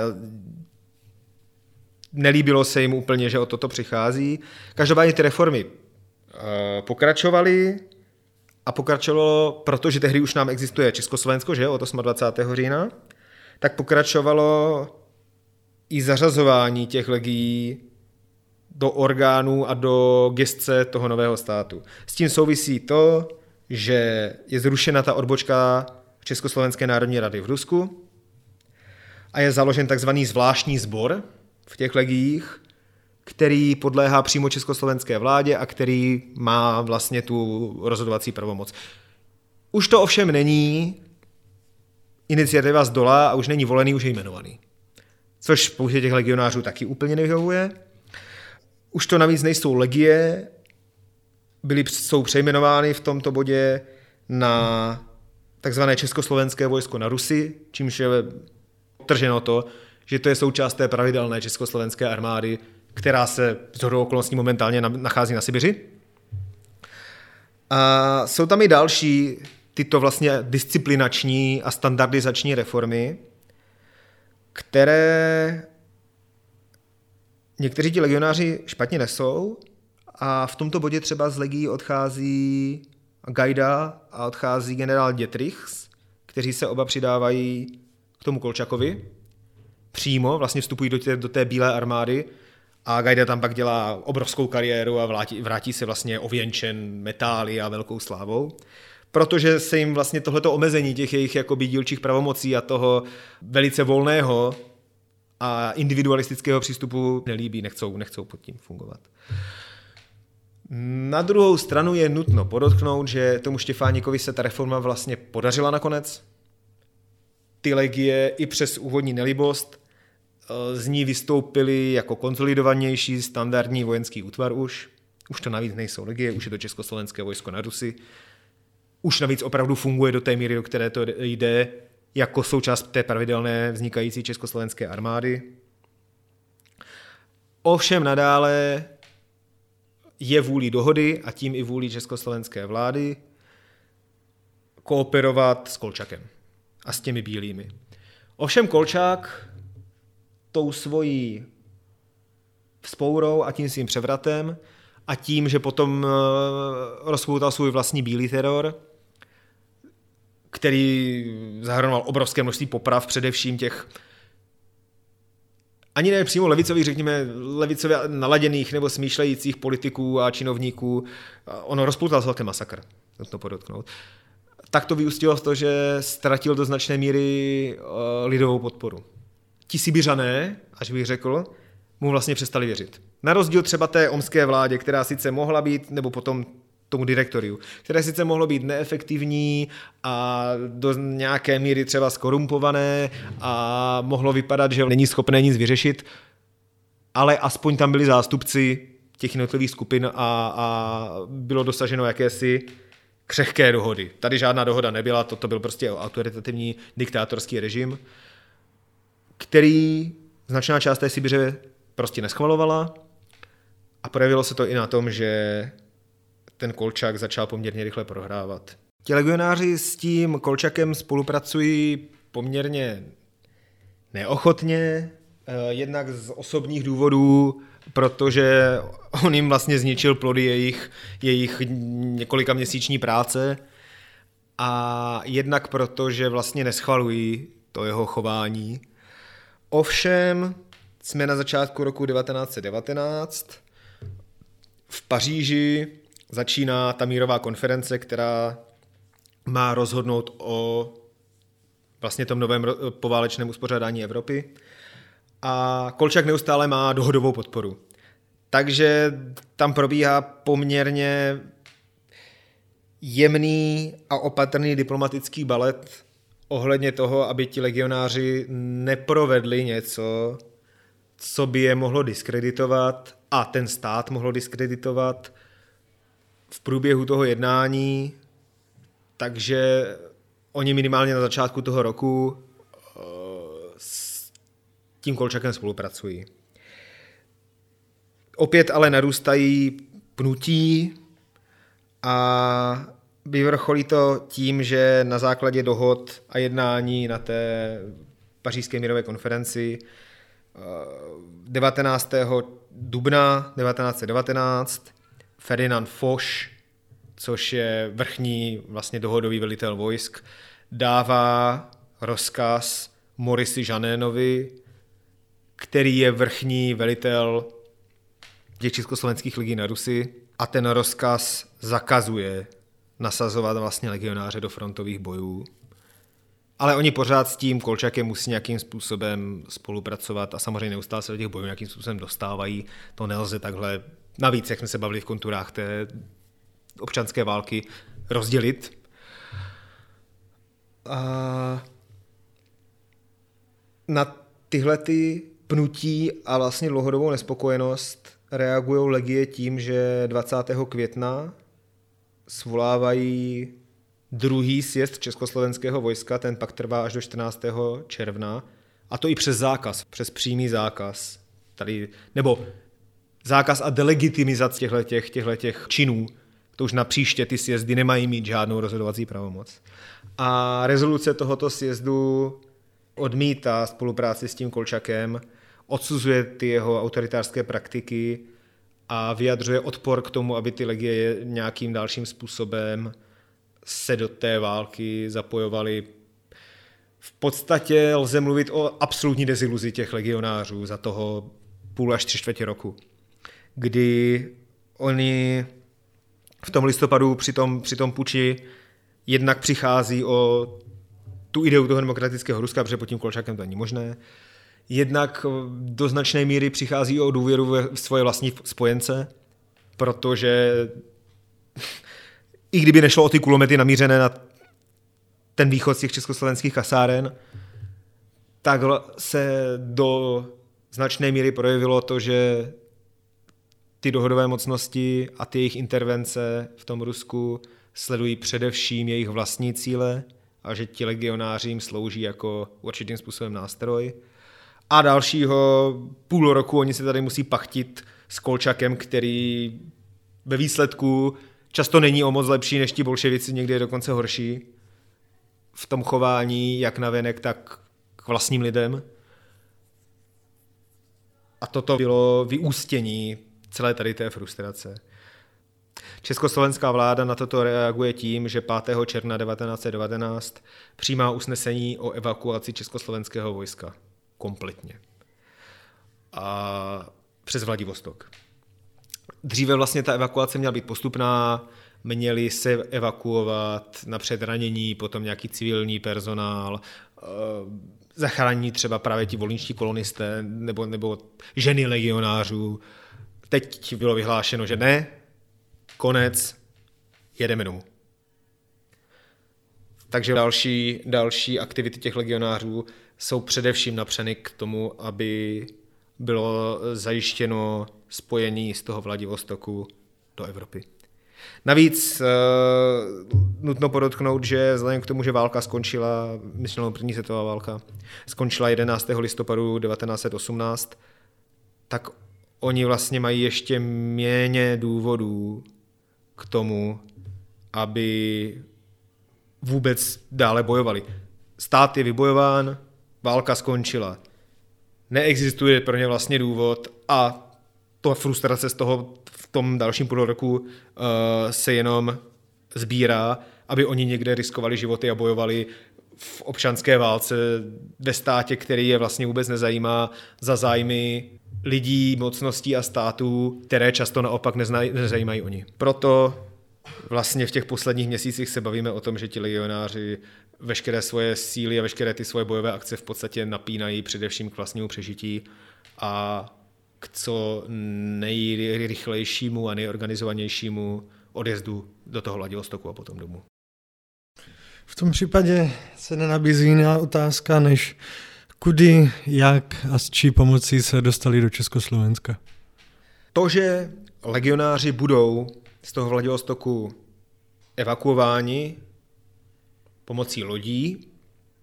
nelíbilo se jim úplně, že o toto přichází. Každopádně ty reformy pokračovaly a pokračovalo, protože tehdy už nám existuje Československo, že, od dvacátého osmého října, tak pokračovalo i zařazování těch legií do orgánů a do gesce toho nového státu. S tím souvisí to, že je zrušena ta odbočka Československé národní rady v Rusku a je založen takzvaný zvláštní sbor v těch legiích, který podléhá přímo československé vládě a který má vlastně tu rozhodovací pravomoc. Už to ovšem není iniciativa z dola a už není volený, už je jmenovaný. Což pouze těch legionářů taky úplně nevyhovuje. Už to navíc nejsou legie, byly, jsou přejmenovány v tomto bodě na takzvané Československé vojsko na Rusy, čímž je odtrženo to, že to je součást té pravidelné československé armády, která se shodou okolností momentálně nachází na Sibiři. A jsou tam i další tyto vlastně disciplinační a standardizační reformy, které někteří ti legionáři špatně nesou a v tomto bodě třeba z legií odchází Gajda a odchází generál Dietrichs, kteří se oba přidávají k tomu Kolčakovi, přímo vlastně vstupují do té, do té bílé armády a Gajda tam pak dělá obrovskou kariéru a vrátí, vrátí se vlastně ověnčen metály a velkou slávou. Protože se jim vlastně tohleto omezení těch jejich jakoby dílčích pravomocí a toho velice volného a individualistického přístupu nelíbí, nechcou, nechcou pod tím fungovat. Na druhou stranu je nutno podotknout, že tomu Štěfánikovi se ta reforma vlastně podařila nakonec. Ty legie i přes úvodní nelibost z ní vystoupily jako konsolidovanější standardní vojenský útvar už. Už to navíc nejsou legie, už je to Československé vojsko na Rusy. Už navíc opravdu funguje do té míry, do které to jde, jako součást té pravidelné vznikající československé armády. Ovšem nadále je vůlí dohody a tím i vůlí československé vlády kooperovat s Kolčakem a s těmi bílými. Ovšem Kolčák tou svojí vzpourou a tím svým převratem a tím, že potom rozpoutal svůj vlastní bílý teror, který zahrnoval obrovské množství poprav, především těch ani ne přímo levicových, řekněme, levicově naladěných nebo smýšlejících politiků a činovníků. Ono rozpoutal celkem masakr, to podotknout. Tak to vyústilo z toho, že ztratil do značné míry lidovou podporu. Ti Sibiřané, až bych řekl, mu vlastně přestali věřit. Na rozdíl třeba té omské vládě, která sice mohla být, nebo potom tomu direktoriu, které sice mohlo být neefektivní a do nějaké míry třeba skorumpované a mohlo vypadat, že není schopné nic vyřešit, ale aspoň tam byli zástupci těch jednotlivých skupin a, a bylo dosaženo jakési křehké dohody. Tady žádná dohoda nebyla, to, to byl prostě autoritativní diktátorský režim, který značná část té Sibiře prostě neschvalovala a projevilo se to i na tom, že ten Kolčak začal poměrně rychle prohrávat. Ti legionáři s tím Kolčakem spolupracují poměrně neochotně, jednak z osobních důvodů, protože on jim vlastně zničil plody jejich, jejich několika měsíční práce a jednak proto, že vlastně neschvalují to jeho chování. Ovšem jsme na začátku roku devatenáct set devatenáct v Paříži. Začíná ta mírová konference, která má rozhodnout o vlastně tom novém poválečném uspořádání Evropy. A Kolčak neustále má dohodovou podporu. Takže tam probíhá poměrně jemný a opatrný diplomatický balet ohledně toho, aby ti legionáři neprovedli něco, co by je mohlo diskreditovat a ten stát mohlo diskreditovat v průběhu toho jednání, takže oni minimálně na začátku toho roku s tím Kolčakem spolupracují. Opět ale narůstají pnutí a vyvrcholí to tím, že na základě dohod a jednání na té pařížské mírové konferenci devatenáctého dubna devatenáct set devatenáct Ferdinand Foch, což je vrchní vlastně dohodový velitel vojsk, dává rozkaz Morisi Janénovi, který je vrchní velitel těch československých legií na Rusi, a ten rozkaz zakazuje nasazovat vlastně legionáře do frontových bojů. Ale oni pořád s tím Kolčakem musí nějakým způsobem spolupracovat a samozřejmě neustále se do těch bojů nějakým způsobem dostávají. To nelze takhle, navíc, jak jsme se bavili v konturách té občanské války, rozdělit. A na tyhle ty pnutí a vlastně dlouhodobou nespokojenost reagují legie tím, že dvacátého května svolávají druhý sjezd československého vojska, ten pak trvá až do čtrnáctého června, a to i přes zákaz, přes přímý zákaz, tady, nebo zákaz a delegitimizace těchhletěch, těchhletěch činů. To už na příště ty sjezdy nemají mít žádnou rozhodovací pravomoc. A rezoluce tohoto sjezdu odmítá spolupráci s tím Kolčakem, odsuzuje ty jeho autoritářské praktiky a vyjadřuje odpor k tomu, aby ty legie nějakým dalším způsobem se do té války zapojovaly. V podstatě lze mluvit o absolutní deziluzi těch legionářů za toho půl až tři čtvrtě roku, kdy oni v tom listopadu při tom, při tom puči jednak přichází o tu ideu toho demokratického Ruska, protože pod tím Kolčakem to není možné, jednak do značné míry přichází o důvěru v svoje vlastní spojence, protože i kdyby nešlo o ty kulomety namířené na ten východ z těch československých kasáren, tak se do značné míry projevilo to, že ty dohodové mocnosti a ty jejich intervence v tom Rusku sledují především jejich vlastní cíle a že ti legionáři jim slouží jako určitým způsobem nástroj. A dalšího půl roku oni se tady musí pachtit s Kolčakem, který ve výsledku často není o moc lepší než ti bolševici, někdy je dokonce horší v tom chování, jak navenek, tak k vlastním lidem. A toto bylo vyústění celé tady té frustrace. Československá vláda na toto reaguje tím, že pátého června devatenáct set devatenáct přijímá usnesení o evakuaci československého vojska. Kompletně. A přes Vladivostok. Dříve vlastně ta evakuace měla být postupná, měli se evakuovat napřed ranění, potom nějaký civilní personál, zachrání třeba právě ti volničtí kolonisté nebo, nebo ženy legionářů. Teď bylo vyhlášeno, že ne, konec, jedeme domů. Takže další, další aktivity těch legionářů jsou především napřeny k tomu, aby bylo zajištěno spojení z toho Vladivostoku do Evropy. Navíc e, nutno podotknout, že vzhledem k tomu, že válka skončila, myslím, první světová válka, skončila jedenáctého listopadu devatenáct set osmnáct, tak oni vlastně mají ještě méně důvodů k tomu, aby vůbec dále bojovali. Stát je vybojován, válka skončila. Neexistuje pro ně vlastně důvod a ta frustrace z toho v tom dalším půl roku uh, se jenom sbírá, aby oni někde riskovali životy a bojovali v občanské válce ve státě, který je vlastně vůbec nezajímá, za zájmy lidí, mocností a států, které často naopak neznaj- nezajímají oni. Proto vlastně v těch posledních měsících se bavíme o tom, že ti legionáři veškeré svoje síly a veškeré ty svoje bojové akce v podstatě napínají především k vlastnímu přežití a k co nejrychlejšímu a nejorganizovanějšímu odjezdu do toho Vladivostoku a potom domů. V tom případě se nenabízí jiná otázka, než kudy, jak a s čí pomocí se dostali do Československa. To, že legionáři budou z toho Vladivostoku evakuováni pomocí lodí,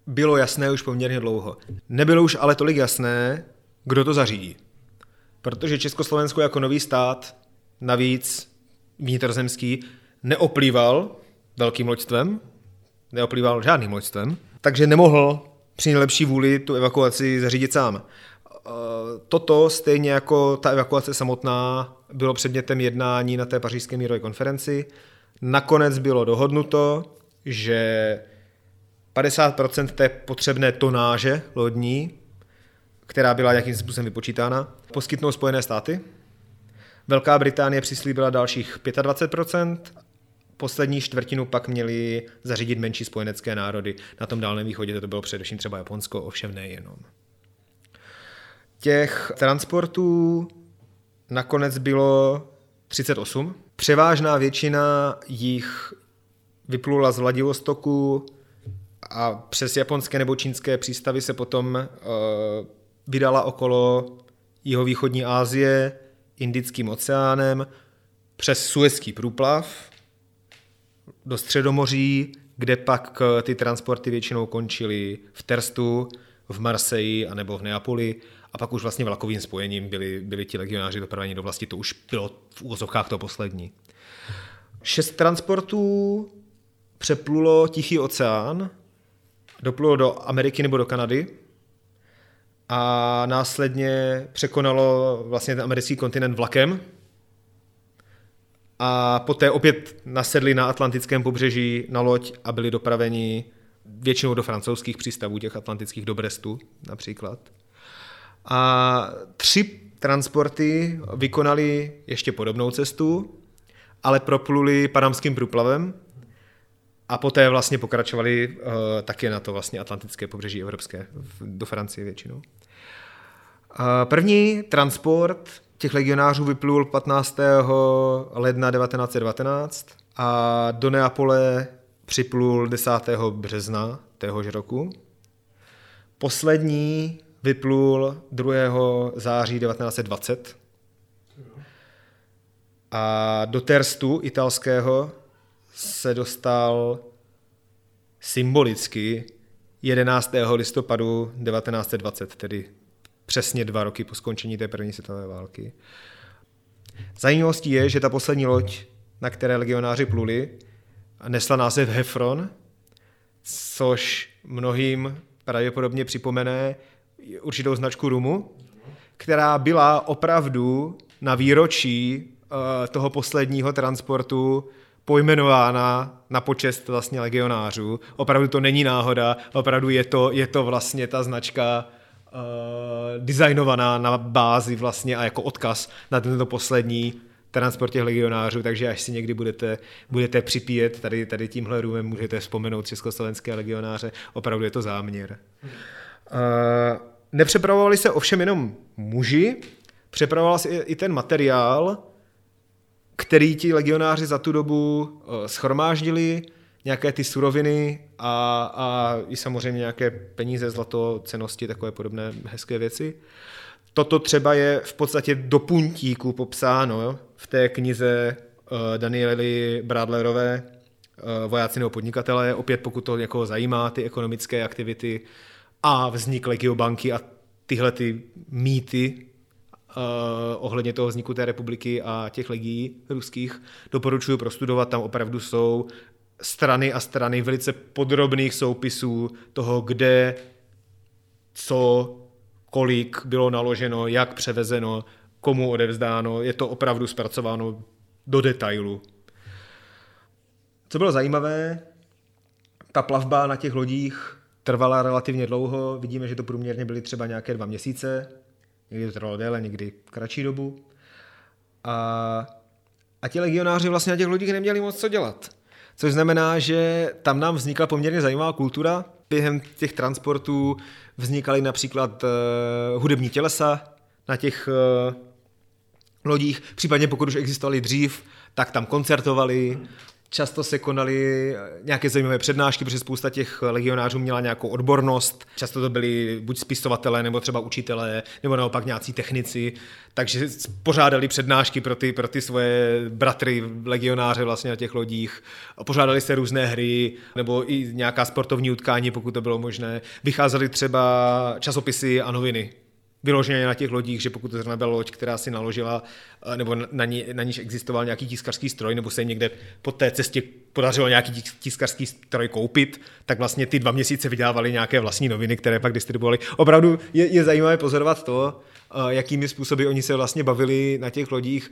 bylo jasné už poměrně dlouho. Nebylo už ale tolik jasné, kdo to zařídí. Protože Československo jako nový stát, navíc vnitrozemský, neoplýval velkým loďstvem, neoplýval žádným loďstvem, takže nemohl při nejlepší vůli tu evakuaci zařídit sám. Toto, stejně jako ta evakuace samotná, bylo předmětem jednání na té pařížské mírové konferenci. Nakonec bylo dohodnuto, že padesát procent té potřebné tonáže lodní, která byla nějakým způsobem vypočítána, poskytnou Spojené státy. Velká Británie přislíbila dalších dvacet pět procent, poslední čtvrtinu pak měly zařídit menší spojenecké národy. Na tom Dálném východě to bylo především třeba Japonsko, ovšem nejenom. Těch transportů nakonec bylo třicet osm. Převážná většina jich vyplula z Vladivostoku a přes japonské nebo čínské přístavy se potom e, vydala okolo jihovýchodní Asie, Indickým oceánem, přes Suezský průplav do Středomoří, kde pak ty transporty většinou končily v Terstu, v Marseji anebo v Neapoli. A pak už vlastně vlakovým spojením byli, byli ti legionáři dopraveni do vlasti. To už bylo v úvozovkách to poslední. Šest transportů přeplulo Tichý oceán, doplulo do Ameriky nebo do Kanady a následně překonalo vlastně ten americký kontinent vlakem a poté opět nasedli na atlantickém pobřeží na loď a byli dopraveni většinou do francouzských přístavů, těch atlantických, do Brestu například. A tři transporty vykonali ještě podobnou cestu, ale propluli Panamským průplavem a poté vlastně pokračovali uh, také na to vlastně atlantické pobřeží evropské, do Francie většinou. Uh, první transport těch legionářů vyplul patnáctého ledna devatenáct set devatenáct a do Neapole připlul desátého března téhož roku. Poslední vyplul druhého září devatenáct set dvacet a do Terstu italského se dostal symbolicky jedenáctého listopadu devatenáct set dvacet, tedy přesně dva roky po skončení té první světové války. Zajímavostí je, že ta poslední loď, na které legionáři pluli, nesla název Heffron, což mnohým pravděpodobně připomene určitou značku rumu, která byla opravdu na výročí toho posledního transportu pojmenována na počest vlastně legionářů. Opravdu to není náhoda, opravdu je to, je to vlastně ta značka uh, designovaná na bázi vlastně a jako odkaz na tento poslední transport těch legionářů, takže až si někdy budete, budete připíjet tady, tady tímhle růmem, můžete vzpomenout československé legionáře, opravdu je to záměr. Uh, nepřepravovali se ovšem jenom muži, přepravoval se i ten materiál, který ti legionáři za tu dobu schromáždili, nějaké ty suroviny a, a i samozřejmě nějaké peníze, zlato, cennosti, takové podobné hezké věci. Toto třeba je v podstatě do puntíku popsáno v té knize Daniely Bradlerové, Vojáci nebo podnikatelé, opět pokud to někoho zajímá, ty ekonomické aktivity a vznik legiobanky a tyhle ty mýty, Uh, ohledně toho vzniku té republiky a těch legií ruských, doporučuji prostudovat, tam opravdu jsou strany a strany velice podrobných soupisů toho, kde, co, kolik bylo naloženo, jak převezeno, komu odevzdáno, je to opravdu zpracováno do detailu. Co bylo zajímavé, ta plavba na těch lodích trvala relativně dlouho, vidíme, že to průměrně byly třeba nějaké dva měsíce, někdy to trvalo déle, někdy kratší dobu. A, a ti legionáři vlastně na těch lodích neměli moc co dělat. Což znamená, že tam nám vznikla poměrně zajímavá kultura. Během těch transportů vznikaly například uh, hudební tělesa na těch uh, lodích. Případně pokud už existovali dřív, tak tam koncertovali. Často se konaly nějaké zajímavé přednášky, protože spousta těch legionářů měla nějakou odbornost. Často to byli buď spisovatelé, nebo třeba učitelé, nebo naopak nějací technici. Takže pořádali přednášky pro ty, pro ty svoje bratry legionáře vlastně na těch lodích. Pořádali se různé hry, nebo i nějaká sportovní utkání, pokud to bylo možné. Vycházely třeba časopisy a noviny. Vyloženě na těch lodích, že pokud to zrovna byla loď, která si naložila, nebo na, ní, na níž existoval nějaký tiskařský stroj, nebo se někde po té cestě podařilo nějaký tiskařský stroj koupit, tak vlastně ty dva měsíce vydávali nějaké vlastní noviny, které pak distribuovali. Opravdu je, je zajímavé pozorovat to, jakými způsoby oni se vlastně bavili na těch lodích,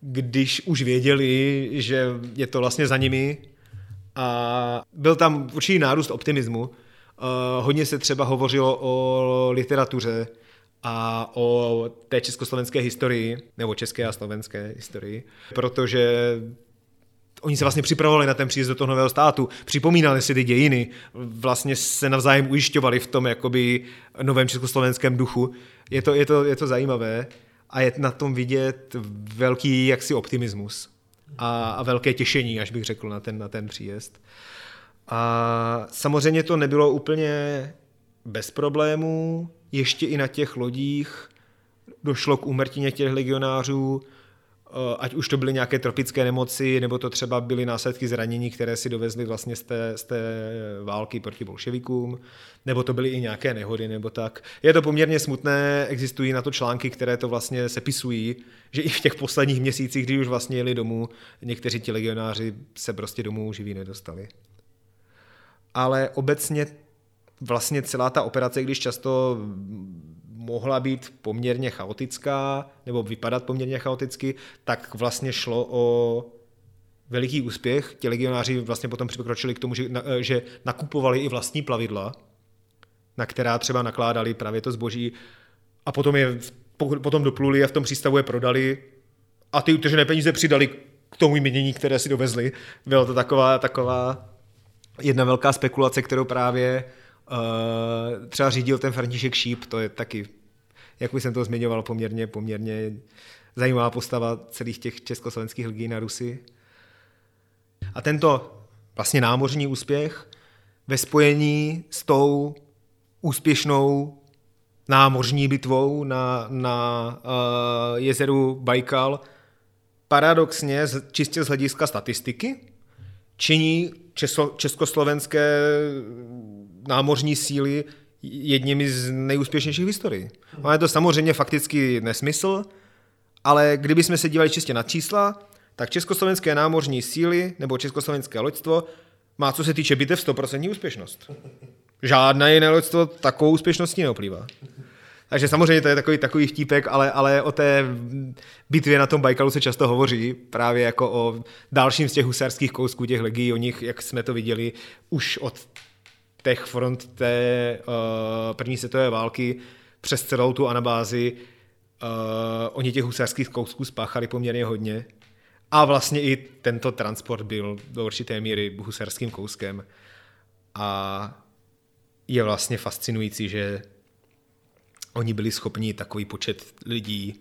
když už věděli, že je to vlastně za nimi. A byl tam určitý nárůst optimismu. Hodně se třeba hovořilo o literatuře, a o té československé historii, nebo české a slovenské historii, protože oni se vlastně připravovali na ten příjezd do toho nového státu, připomínali si ty dějiny, vlastně se navzájem ujišťovali v tom jakoby novém československém duchu. Je to, je to, je to zajímavé a je na tom vidět velký jaksi optimismus a, a velké těšení, až bych řekl, na ten, na ten příjezd. A samozřejmě to nebylo úplně bez problémů. Ještě i na těch lodích došlo k úmrtí těch legionářů, ať už to byly nějaké tropické nemoci, nebo to třeba byly následky zranění, které si dovezli vlastně z té, z té války proti bolševikům, nebo to byly i nějaké nehody, nebo tak. Je to poměrně smutné, existují na to články, které to vlastně sepisují, že i v těch posledních měsících, kdy už vlastně jeli domů, někteří ti legionáři se prostě domů živí nedostali. Ale obecně vlastně celá ta operace, když často mohla být poměrně chaotická, nebo vypadat poměrně chaoticky, tak vlastně šlo o veliký úspěch. Ti legionáři vlastně potom přikročili k tomu, že, na, že nakupovali i vlastní plavidla, na která třeba nakládali právě to zboží a potom je potom dopluli a v tom přístavu je prodali a ty utržené peníze přidali k tomu jmění, které si dovezli. Byla to taková, taková jedna velká spekulace, kterou právě Uh, třeba řídil ten František Šíp, to je taky, jak už jsem to zmiňoval, poměrně, poměrně zajímavá postava celých těch československých legií na Rusy. A tento vlastně námořní úspěch ve spojení s tou úspěšnou námořní bitvou na, na uh, jezeru Bajkal paradoxně, čistě z hlediska statistiky, činí Česko- československé námořní síly jedními z nejúspěšnějších v historii. Máme to samozřejmě fakticky nesmysl, ale kdybychom se dívali čistě na čísla, tak československé námořní síly nebo československé loďstvo má, co se týče bitev, sto procent úspěšnost. Žádné jiné loďstvo takovou úspěšností neoplývá. Takže samozřejmě to je takový, takový vtípek, ale, ale o té bitvě na tom Bajkalu se často hovoří, právě jako o dalším z těch husarských kousků, těch legií, o nich, jak jsme to viděli, už od těch front té uh, první světové války přes celou tu anabázi, uh, oni těch husarských kousků spáchali poměrně hodně. A vlastně i tento transport byl do určité míry husarským kouskem. A je vlastně fascinující, že oni byli schopni takový počet lidí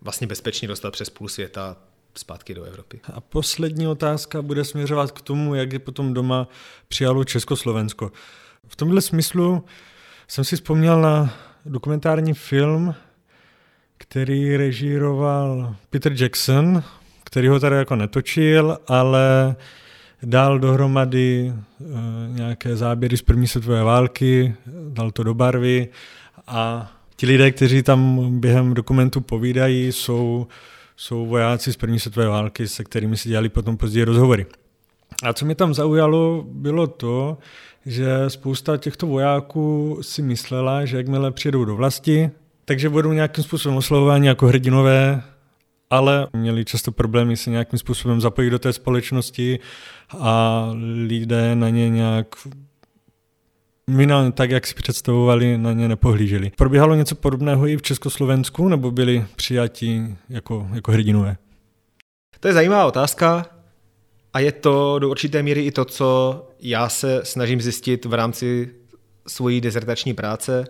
vlastně bezpečně dostat přes půl světa zpátky do Evropy. A poslední otázka bude směřovat k tomu, jak je potom doma přijalo Československo. V tomhle smyslu jsem si vzpomněl na dokumentární film, který režíroval Peter Jackson, který ho tady jako netočil, ale dal dohromady nějaké záběry z první světové války, dal to do barvy a ti lidé, kteří tam během dokumentu povídají, jsou, jsou vojáci z první světové války, se kterými si dělali potom později rozhovory. A co mě tam zaujalo, bylo to, že spousta těchto vojáků si myslela, že jakmile přijedou do vlasti, takže budou nějakým způsobem oslovováni jako hrdinové, ale měli často problémy se nějakým způsobem zapojit do té společnosti a lidé na ně nějak minimálně tak, jak si představovali, na ně nepohlíželi. Probíhalo něco podobného i v Československu, nebo byli přijati jako, jako hrdinové? To je zajímavá otázka a je to do určité míry i to, co já se snažím zjistit v rámci svojí dizertační práce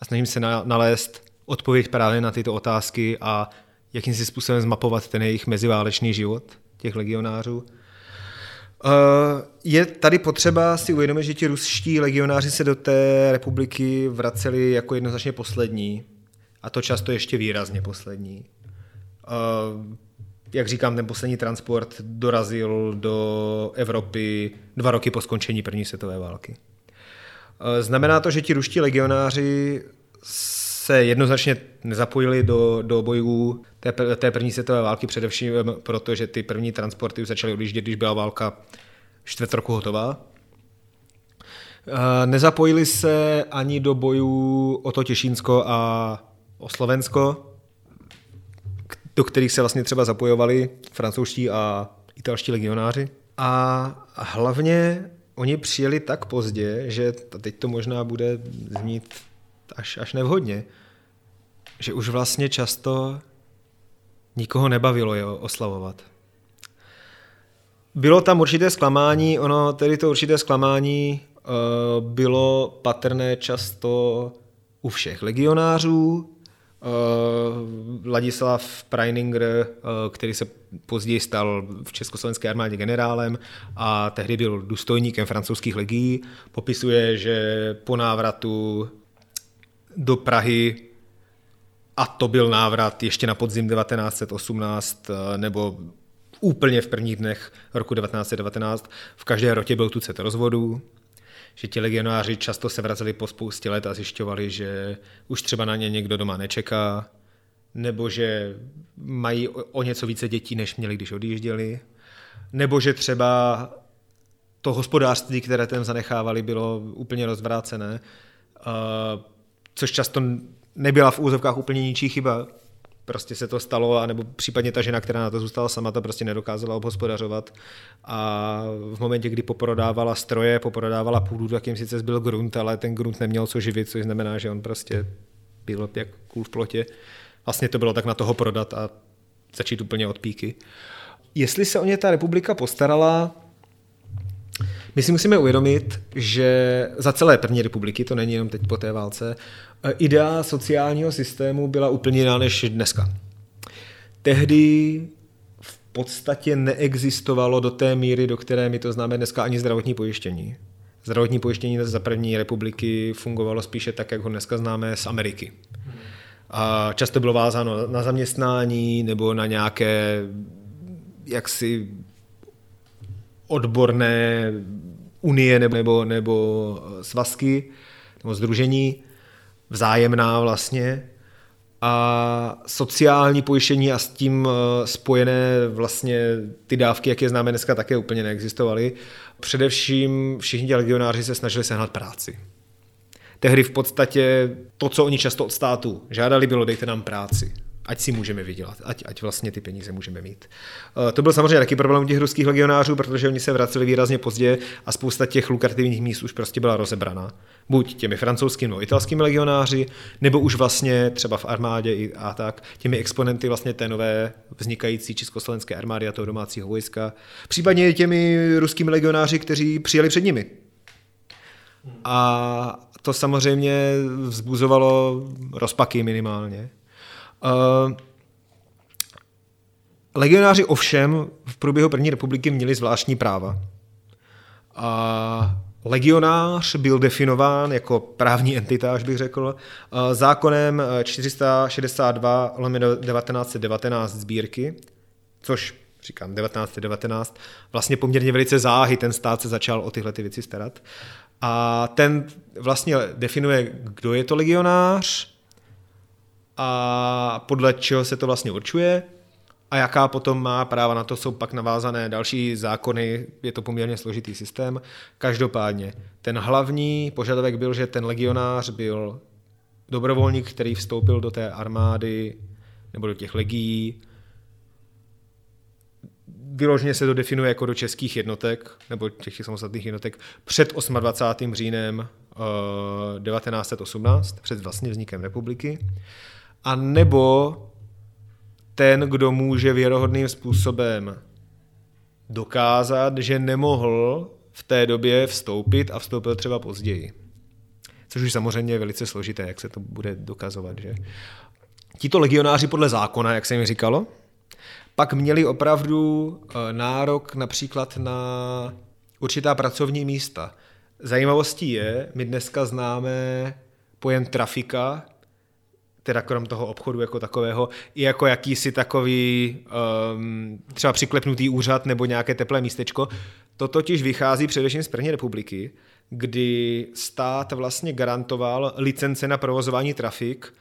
a snažím se na, nalézt odpověď právě na tyto otázky a jakým si způsobem zmapovat ten jejich meziválečný život, těch legionářů. Je tady potřeba si uvědomit, že ti ruští legionáři se do té republiky vraceli jako jednoznačně poslední, a to často ještě výrazně poslední. Jak říkám, ten poslední transport dorazil do Evropy dva roky po skončení první světové války. Znamená to, že ti ruští legionáři se jednoznačně nezapojili do, do bojů té, té první světové války, především proto, že ty první transporty už začaly odjíždět, když byla válka čtvrt roku hotová. Nezapojili se ani do bojů o to Těšínsko a o Slovensko, do kterých se vlastně třeba zapojovali francouzští a italští legionáři. A hlavně oni přijeli tak pozdě, že teď to možná bude znít Až, až nevhodně, že už vlastně často nikoho nebavilo je oslavovat. Bylo tam určité zklamání, ono tedy to určité zklamání uh, bylo patrné často u všech legionářů. Uh, Vladislav Preininger, uh, který se později stal v československé armádě generálem a tehdy byl důstojníkem francouzských legií, popisuje, že po návratu do Prahy, a to byl návrat ještě na podzim devatenáct set osmnáct nebo úplně v prvních dnech roku devatenáct set devatenáct, v každé rotě byl tucet rozvodů, že ti legionáři často se vraceli po spoustě let a zjišťovali, že už třeba na ně někdo doma nečeká, nebo že mají o něco více dětí, než měli, když odjížděli, nebo že třeba to hospodářství, které tam zanechávali, bylo úplně rozvrácené, což často nebyla v úzovkách úplně ničí chyba. Prostě se to stalo, anebo případně ta žena, která na to zůstala sama, ta prostě nedokázala obhospodařovat. A v momentě, kdy poprodávala stroje, poprodávala půdu, tak jim sice zbyl grunt, ale ten grunt neměl co živit, což znamená, že on prostě byl jak kůl v plotě. Vlastně to bylo tak na toho prodat a začít úplně od píky. Jestli se o ně ta republika postarala, my si musíme uvědomit, že za celé první republiky, to není jenom teď po té válce, idea sociálního systému byla úplně jiná než dneska. Tehdy v podstatě neexistovalo do té míry, do které my to známe dneska, ani zdravotní pojištění. Zdravotní pojištění za první republiky fungovalo spíše tak, jak ho dneska známe z Ameriky. A často bylo vázáno na zaměstnání nebo na nějaké jaksi odborné unie nebo, nebo svazky nebo sdružení, vzájemná vlastně, a sociální pojištění a s tím spojené vlastně ty dávky, jak je známe dneska, také úplně neexistovaly. Především všichni legionáři se snažili sehnat práci. tehdy v podstatě to, co oni často od státu žádali, bylo dejte nám práci, ať si můžeme vydělat, ať, ať vlastně ty peníze můžeme mít. To byl samozřejmě taky problém těch ruských legionářů, protože oni se vraceli výrazně pozdě a spousta těch lukrativních míst už prostě byla rozebraná. Buď těmi francouzskými nebo italskými legionáři, nebo už vlastně třeba v armádě a tak, těmi exponenty vlastně té nové vznikající československé armády a toho domácího vojska, případně těmi ruskými legionáři, kteří přijeli před nimi. A to samozřejmě vzbuzovalo rozpaky minimálně. Uh, legionáři ovšem v průběhu první republiky měli zvláštní práva. Uh, legionář byl definován jako právní entita, až bych řekl, uh, zákonem čtyři sta šedesát dva lomeno devatenáct set devatenáct sbírky, což říkám devatenáct set devatenáct, vlastně poměrně velice záhy ten stát se začal o tyhle ty věci starat. A ten vlastně definuje, kdo je to legionář, a podle čeho se to vlastně určuje a jaká potom má práva. Na to jsou pak navázané další zákony, je to poměrně složitý systém. Každopádně ten hlavní požadavek byl, že ten legionář byl dobrovolník, který vstoupil do té armády nebo do těch legií. Vyloženě se to definuje jako do českých jednotek nebo těch samostatných jednotek před osmadvacátým říjnem devatenáct set osmnáct, před vlastně vznikem republiky. A nebo ten, kdo může věrohodným způsobem dokázat, že nemohl v té době vstoupit a vstoupil třeba později. Což už samozřejmě je velice složité, jak se to bude dokazovat. Že? Tito legionáři podle zákona, jak se jim říkalo, pak měli opravdu nárok například na určitá pracovní místa. Zajímavostí je, my dneska známe pojem trafika, teda krom toho obchodu jako takového, i jako jakýsi takový um, třeba přiklepnutý úřad nebo nějaké teplé místečko. To totiž vychází především z první republiky, kdy stát vlastně garantoval licence na provozování trafik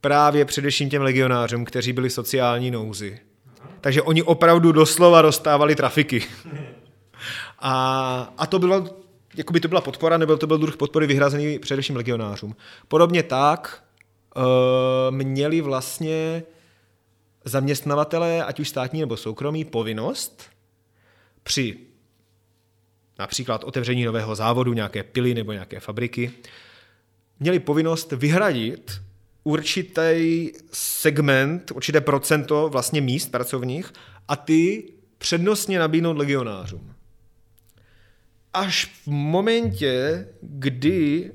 právě především těm legionářům, kteří byli v sociální nouzi. Takže oni opravdu doslova dostávali trafiky. A, a to bylo, jakoby to byla podpora, nebo to byl druh podpory vyhrazený především legionářům. Podobně tak měli vlastně zaměstnavatelé, ať už státní nebo soukromí, povinnost při například otevření nového závodu, nějaké pily nebo nějaké fabriky, měli povinnost vyhradit určitý segment, určité procento vlastně míst pracovních a ty přednostně nabídnout legionářům. Až v momentě, kdy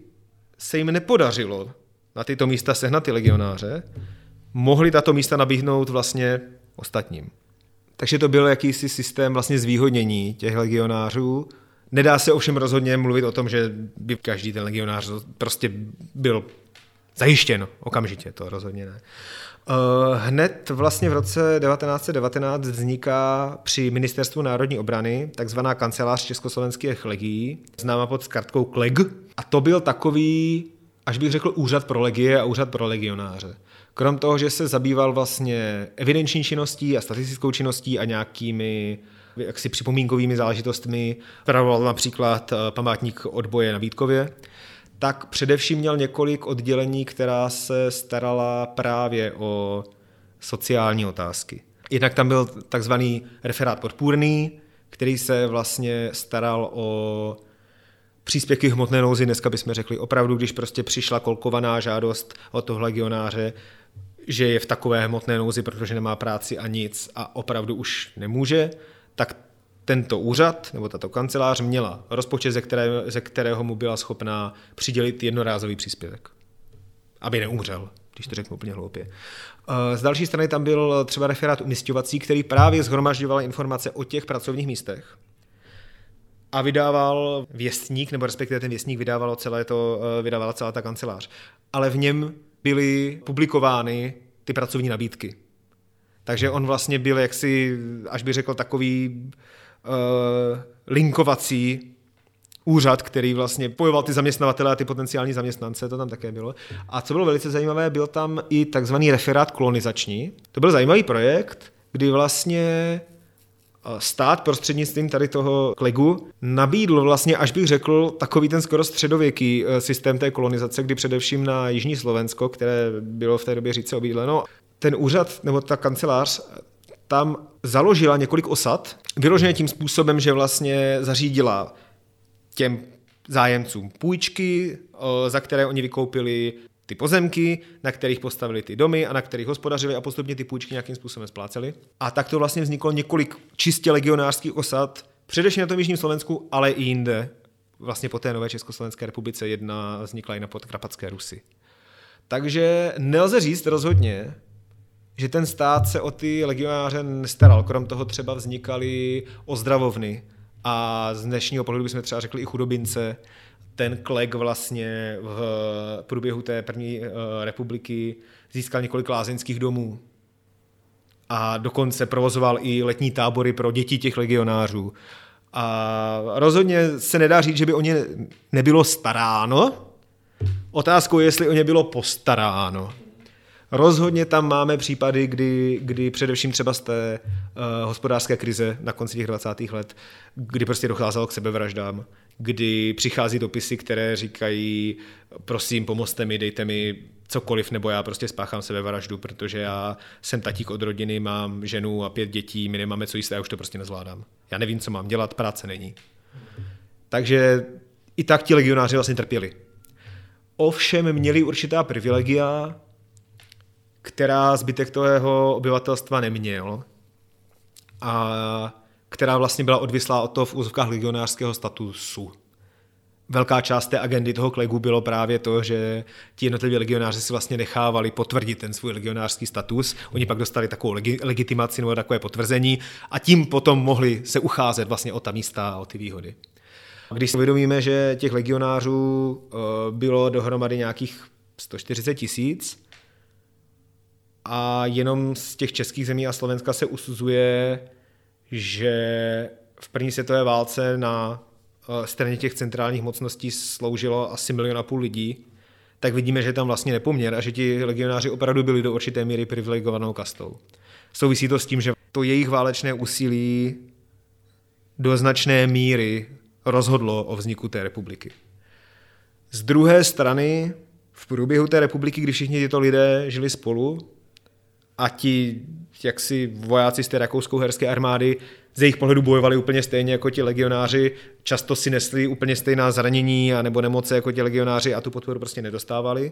se jim nepodařilo na tyto místa sehnat ty legionáře, mohli tato místa nabídnout vlastně ostatním. Takže to byl jakýsi systém vlastně zvýhodnění těch legionářů. Nedá se ovšem rozhodně mluvit o tom, že by každý ten legionář prostě byl zajištěn okamžitě, to rozhodně ne. Hned vlastně v roce devatenáct set devatenáct vzniká při Ministerstvu národní obrany takzvaná kancelář československých legií, známá pod zkratkou K L E G. A to byl takový, až bych řekl, úřad pro legie a úřad pro legionáře. Krom toho, že se zabýval vlastně evidenční činností a statistickou činností a nějakými jaksi připomínkovými záležitostmi, pravoval například památník odboje na Vítkově, tak především měl několik oddělení, která se starala právě o sociální otázky. Jednak tam byl takzvaný referát podpůrný, který se vlastně staral o příspěvky hmotné nouzi, dneska bychom řekli opravdu, když prostě přišla kolkovaná žádost od toho legionáře, že je v takové hmotné nouzi, protože nemá práci a nic a opravdu už nemůže, tak tento úřad nebo tato kancelář měla rozpočet, ze kterého, ze kterého mu byla schopná přidělit jednorázový příspěvek, aby neumřel, když to řeknu úplně hloupě. Z další strany tam byl třeba referát umisťovací, který právě shromažďoval informace o těch pracovních místech a vydával věstník, nebo respektive ten věstník vydávalo celé to, vydávala celá ta kancelář. Ale v něm byly publikovány ty pracovní nabídky. Takže on vlastně byl jaksi, až bych řekl, takový uh, linkovací úřad, který vlastně pojoval ty zaměstnavatele a ty potenciální zaměstnance, to tam také bylo. A co bylo velice zajímavé, byl tam i takzvaný referát kolonizační. To byl zajímavý projekt, kdy vlastně stát prostřednictvím tady toho klegu nabídl vlastně, až bych řekl, takový ten skoro středověký systém té kolonizace, kdy především na Jižní Slovensko, které bylo v té době říce obýdleno, ten úřad nebo ta kancelář tam založila několik osad, vyloženě tím způsobem, že vlastně zařídila těm zájemcům půjčky, za které oni vykoupili ty pozemky, na kterých postavili ty domy a na kterých hospodařili a postupně ty půjčky nějakým způsobem spláceli. A tak to vlastně vzniklo několik čistě legionářských osad, především na tom jižním Slovensku, ale i jinde. Vlastně po té nové Československé republice jedna vznikla i na Podkarpatské Rusi. Takže nelze říct rozhodně, že ten stát se o ty legionáře nestaral. Krom toho třeba vznikaly ozdravovny a z dnešního pohledu bychom třeba řekli i chudobince. Ten kleg vlastně v průběhu té první republiky získal několik lázeňských domů a dokonce provozoval i letní tábory pro děti těch legionářů. A rozhodně se nedá říct, že by o ně nebylo staráno. Otázkou je, jestli o ně bylo postaráno. Rozhodně tam máme případy, kdy, kdy především třeba z té uh, hospodářské krize na konci těch dvacátých let, kdy prostě docházelo k sebevraždám, kdy přichází dopisy, které říkají, prosím, pomozte mi, dejte mi cokoliv, nebo já prostě spáchám sebevraždu, protože já jsem tatík od rodiny, mám ženu a pět dětí, my nemáme co jíst, já už to prostě nezvládám. Já nevím, co mám dělat, práce není. Takže i tak ti legionáři vlastně trpěli. Ovšem měli určitá privilegia, která zbytek toho obyvatelstva neměl a která vlastně byla odvislá od toho v úzovkách legionářského statusu. Velká část té agendy toho klegu bylo právě to, že ti jednotliví legionáři si vlastně nechávali potvrdit ten svůj legionářský status. Oni pak dostali takovou legi- legitimaci nebo takové potvrzení a tím potom mohli se ucházet vlastně o ta místa a o ty výhody. Když si uvědomíme, že těch legionářů bylo dohromady nějakých sto čtyřicet tisíc, a jenom z těch českých zemí a Slovenska se usuzuje, že v první světové válce na straně těch centrálních mocností sloužilo asi milion a půl lidí, tak vidíme, že je tam vlastně nepoměr a že ti legionáři opravdu byli do určité míry privilegovanou kastou. Souvisí to s tím, že to jejich válečné úsilí do značné míry rozhodlo o vzniku té republiky. Z druhé strany, v průběhu té republiky, kdy všichni tyto lidé žili spolu, a ti jaksi vojáci z té rakousko-uherské armády z jejich pohledu bojovali úplně stejně jako ti legionáři, často si nesli úplně stejná zranění a nebo nemoce jako ti legionáři a tu podporu prostě nedostávali,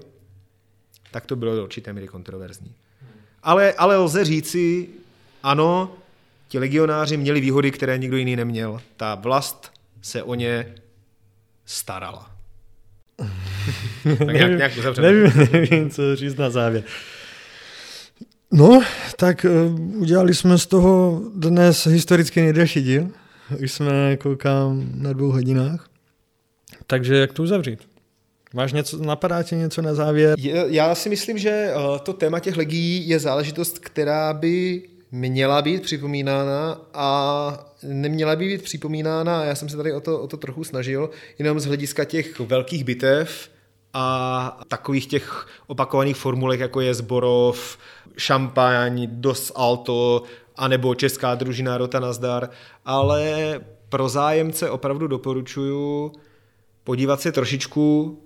tak to bylo do určité míry kontroverzní. Ale, ale lze říci, ano, ti legionáři měli výhody, které nikdo jiný neměl. Ta vlast se o ně starala. Tak nějak, nějak uzavřeme. Nevím, nevím, co říct na závěr. No, tak udělali jsme z toho dnes historicky nejdelší díl. Už jsme, koukám, na dvou hodinách. Takže jak to uzavřít? Máš něco, napadá tě něco na závěr? Já si myslím, že to téma těch legií je záležitost, která by měla být připomínána a neměla by být připomínána. Já jsem se tady o to, o to trochu snažil, jenom z hlediska těch velkých bitev a takových těch opakovaných formulek, jako je Zborov, Šampaň, Dos Alto, anebo Česká družina Rota nazdar, ale pro zájemce opravdu doporučuju podívat se trošičku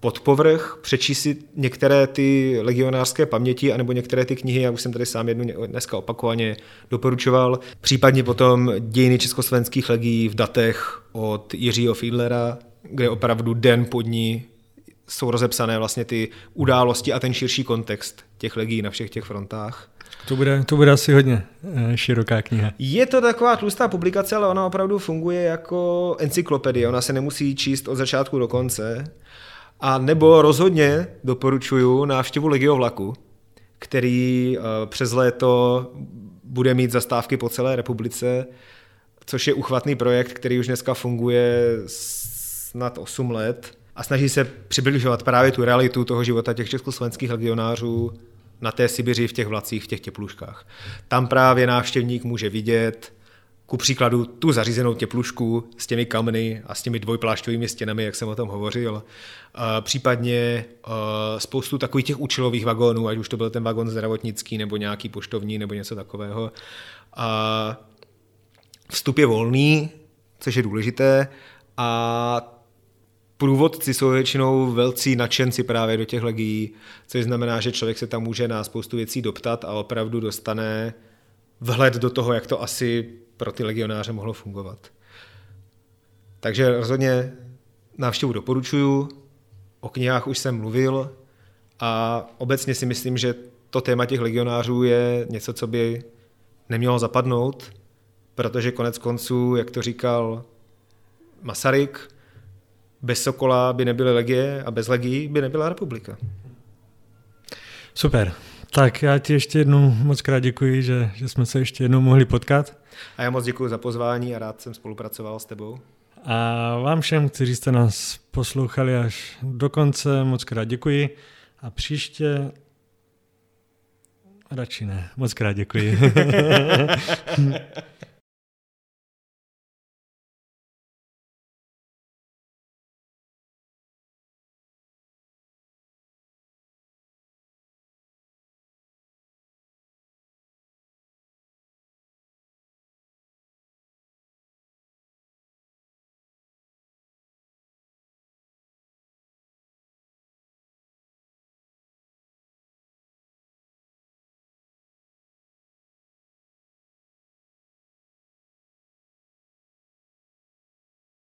pod povrch, přečíst si některé ty legionářské paměti anebo některé ty knihy, já už jsem tady sám jednu dneska opakovaně doporučoval, případně potom Dějiny československých legií v datech od Jiřího Fiedlera, kde opravdu den pod ní jsou rozepsané vlastně ty události a ten širší kontext těch legií na všech těch frontách. To bude, to bude asi hodně široká kniha. Je to taková tlustá publikace, ale ona opravdu funguje jako encyklopedie. Ona se nemusí číst od začátku do konce. A nebo rozhodně doporučuju návštěvu Legiovlaku, který přes léto bude mít zastávky po celé republice, což je uchvatný projekt, který už dneska funguje snad osm let. A snaží se přibližovat právě tu realitu toho života těch československých legionářů na té Sibiři, v těch vlacích, v těch tepluškách. Tam právě návštěvník může vidět, ku příkladu, tu zařízenou teplušku s těmi kamny a s těmi dvojplášťovými stěnami, jak jsem o tom hovořil. Případně spoustu takových těch účelových vagónů, ať už to byl ten vagón zdravotnický, nebo nějaký poštovní, nebo něco takového. A Vstup je volný, což je důležité, a průvodci jsou většinou velcí nadšenci právě do těch legií, což znamená, že člověk se tam může na spoustu věcí doptat a opravdu dostane vhled do toho, jak to asi pro ty legionáře mohlo fungovat. Takže rozhodně návštěvu doporučuju, o knihách už jsem mluvil a obecně si myslím, že to téma těch legionářů je něco, co by nemělo zapadnout, protože konec konců, jak to říkal Masaryk, bez Sokola by nebyly legie a bez legií by nebyla republika. Super. Tak já ti ještě jednou moc krát děkuji, že, že jsme se ještě jednou mohli potkat. A já moc děkuji za pozvání a rád jsem spolupracoval s tebou. A vám všem, kteří jste nás poslouchali až do konce, moc krát děkuji a příště radši ne. Moc krát děkuji.